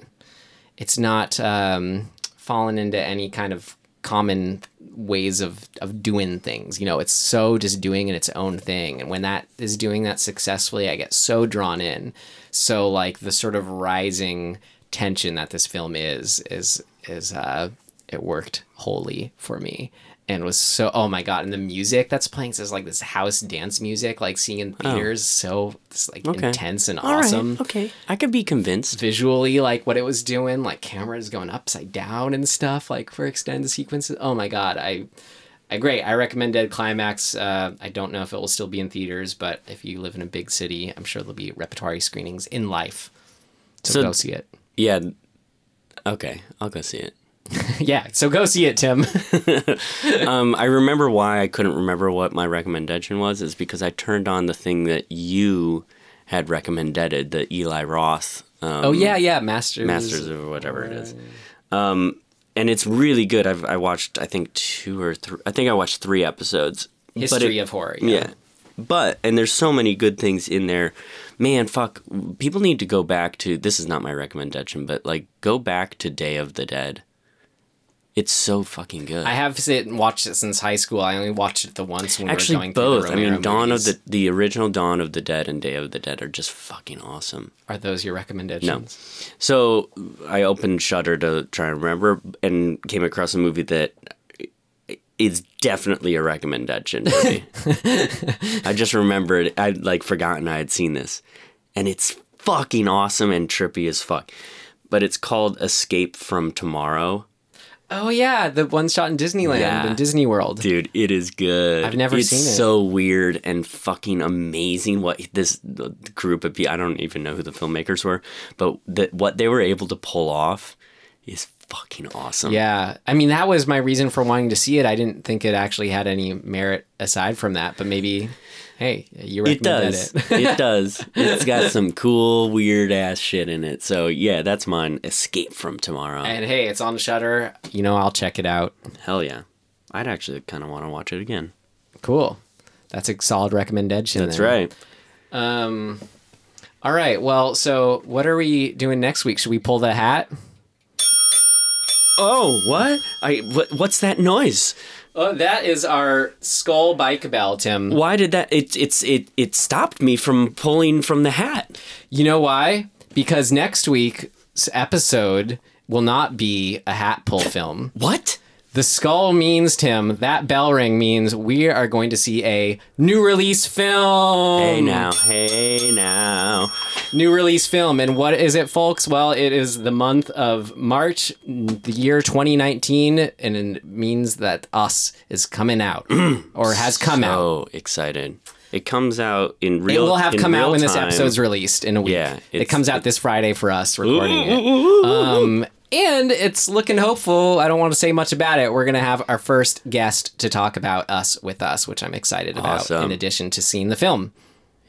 it's not um, fallen into any kind of common ways of of doing things. You know, it's so just doing in its own thing, and when that is doing that successfully, I get so drawn in. So like the sort of rising tension that this film is is is uh it worked wholly for me, and was so, oh my God. And the music that's playing is like this house dance music, like seeing in theaters. Oh. So it's like okay. intense and all awesome. Right. Okay. I could be convinced. Visually, like what it was doing, like cameras going upside down and stuff, like for extended sequences. Oh my God. I, I great. I recommend Dead Climax. Uh, I don't know if it will still be in theaters, but if you live in a big city, I'm sure there'll be repertory screenings in life. So, so go see it. Yeah. Okay. I'll go see it. Yeah, so go see it, Tim. um, I remember why I couldn't remember what my recommendation was is because I turned on the thing that you had recommended, the Eli Roth. Um, oh, yeah, yeah, Masters. Masters or whatever it is. Um, and it's really good. I've, I watched, I think, two or three. I think I watched three episodes. History it, of Horror. Yeah. yeah. But, and there's so many good things in there. Man, fuck, people need to go back to, this is not my recommendation, but like go back to Day of the Dead. It's so fucking good. I have sit and watched it since high school. I only watched it the once when Actually, we were going both. through the Romero I mean, Dawn movies. of the the original Dawn of the Dead and Day of the Dead are just fucking awesome. Are those your recommendations? No. So I opened Shudder to try and remember and came across a movie that is definitely a recommendation movie. I just remembered. I'd like forgotten I had seen this, and it's fucking awesome and trippy as fuck. But it's called Escape from Tomorrow. Oh, yeah, the one shot in Disneyland yeah. and Disney World. Dude, it is good. I've never it's seen it. It's so weird and fucking amazing what this group of people, I don't even know who the filmmakers were, but the, what they were able to pull off is fucking awesome. Yeah, I mean, that was my reason for wanting to see it. I didn't think it actually had any merit aside from that, but maybe, hey, you recommended it. Does. It. It does. It's got some cool, weird-ass shit in it. So, yeah, that's mine. Escape from Tomorrow. And, hey, it's on Shudder. You know, I'll check it out. Hell yeah. I'd actually kind of want to watch it again. Cool. That's a solid recommendation. That's then. right. Um, all right. Well, so what are we doing next week? Should we pull the hat? Oh, what? I what, what's that noise? Oh, that is our skull bike bell, Tim. Why did that? It it's it it stopped me from pulling from the hat. You know why? Because next week's episode will not be a hat pull film. What? The skull means, Tim, that bell ring means we are going to see a new release film. Hey now, hey now. New release film. And what is it, folks? Well, it is the month of March, the year twenty nineteen, and it means that Us is coming out or has come so out. So excited. It comes out in real time. It will have come out when time. This episode's released in a week. Yeah, it comes out this Friday for us recording ooh, it. Ooh, um, and it's looking hopeful. I don't want to say much about it. We're going to have our first guest to talk about Us with us, which I'm excited about, awesome. In addition to seeing the film.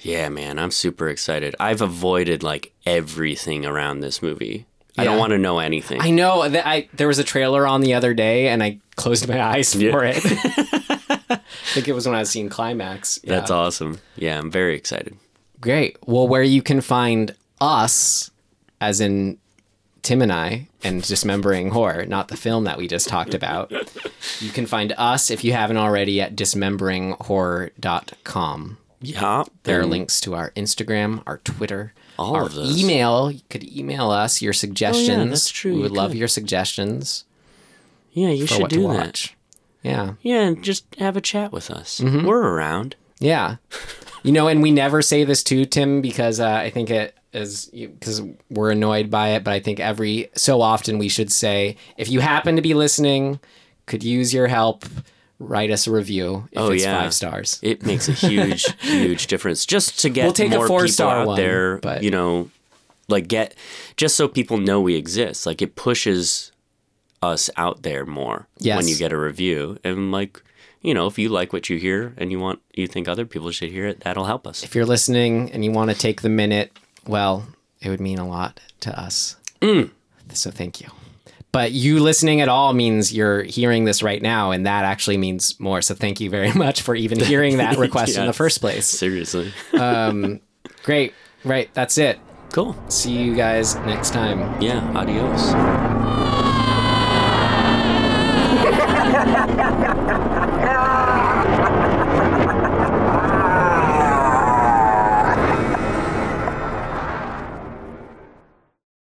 Yeah, man, I'm super excited. I've avoided, like, everything around this movie. Yeah. I don't want to know anything. I know. That I There was a trailer on the other day, and I closed my eyes yeah. for it. I think it was when I was seeing Climax. Yeah. That's awesome. Yeah, I'm very excited. Great. Well, where you can find us, as in Tim and I, and Dismembering Horror, not the film that we just talked about. You can find us, if you haven't already, at dismembering horror dot com. Yeah. There are links to our Instagram, our Twitter, all our of those. Email. You could email us your suggestions. Oh, yeah, that's true. We you would could. love your suggestions. Yeah, you should do that. Yeah. Yeah, and just have a chat with us. Mm-hmm. We're around. Yeah. You know, and we never say this to Tim, because uh, I think it is, because we're annoyed by it, but I think every so often we should say, if you happen to be listening, could use your help, write us a review if oh, it's yeah. five stars. It makes a huge, huge difference just to get we'll take more a four people star out one, there, but... you know, like get, just so people know we exist. Like it pushes us out there more yes. when you get a review. And like, you know, if you like what you hear and you want, you think other people should hear it, that'll help us. If you're listening and you want to take the minute, well, it would mean a lot to us. Mm. So thank you. But you listening at all means you're hearing this right now, and that actually means more. So thank you very much for even hearing that request yes. in the first place. Seriously. um, great. Right. That's it. Cool. See you guys next time. Yeah. Adios.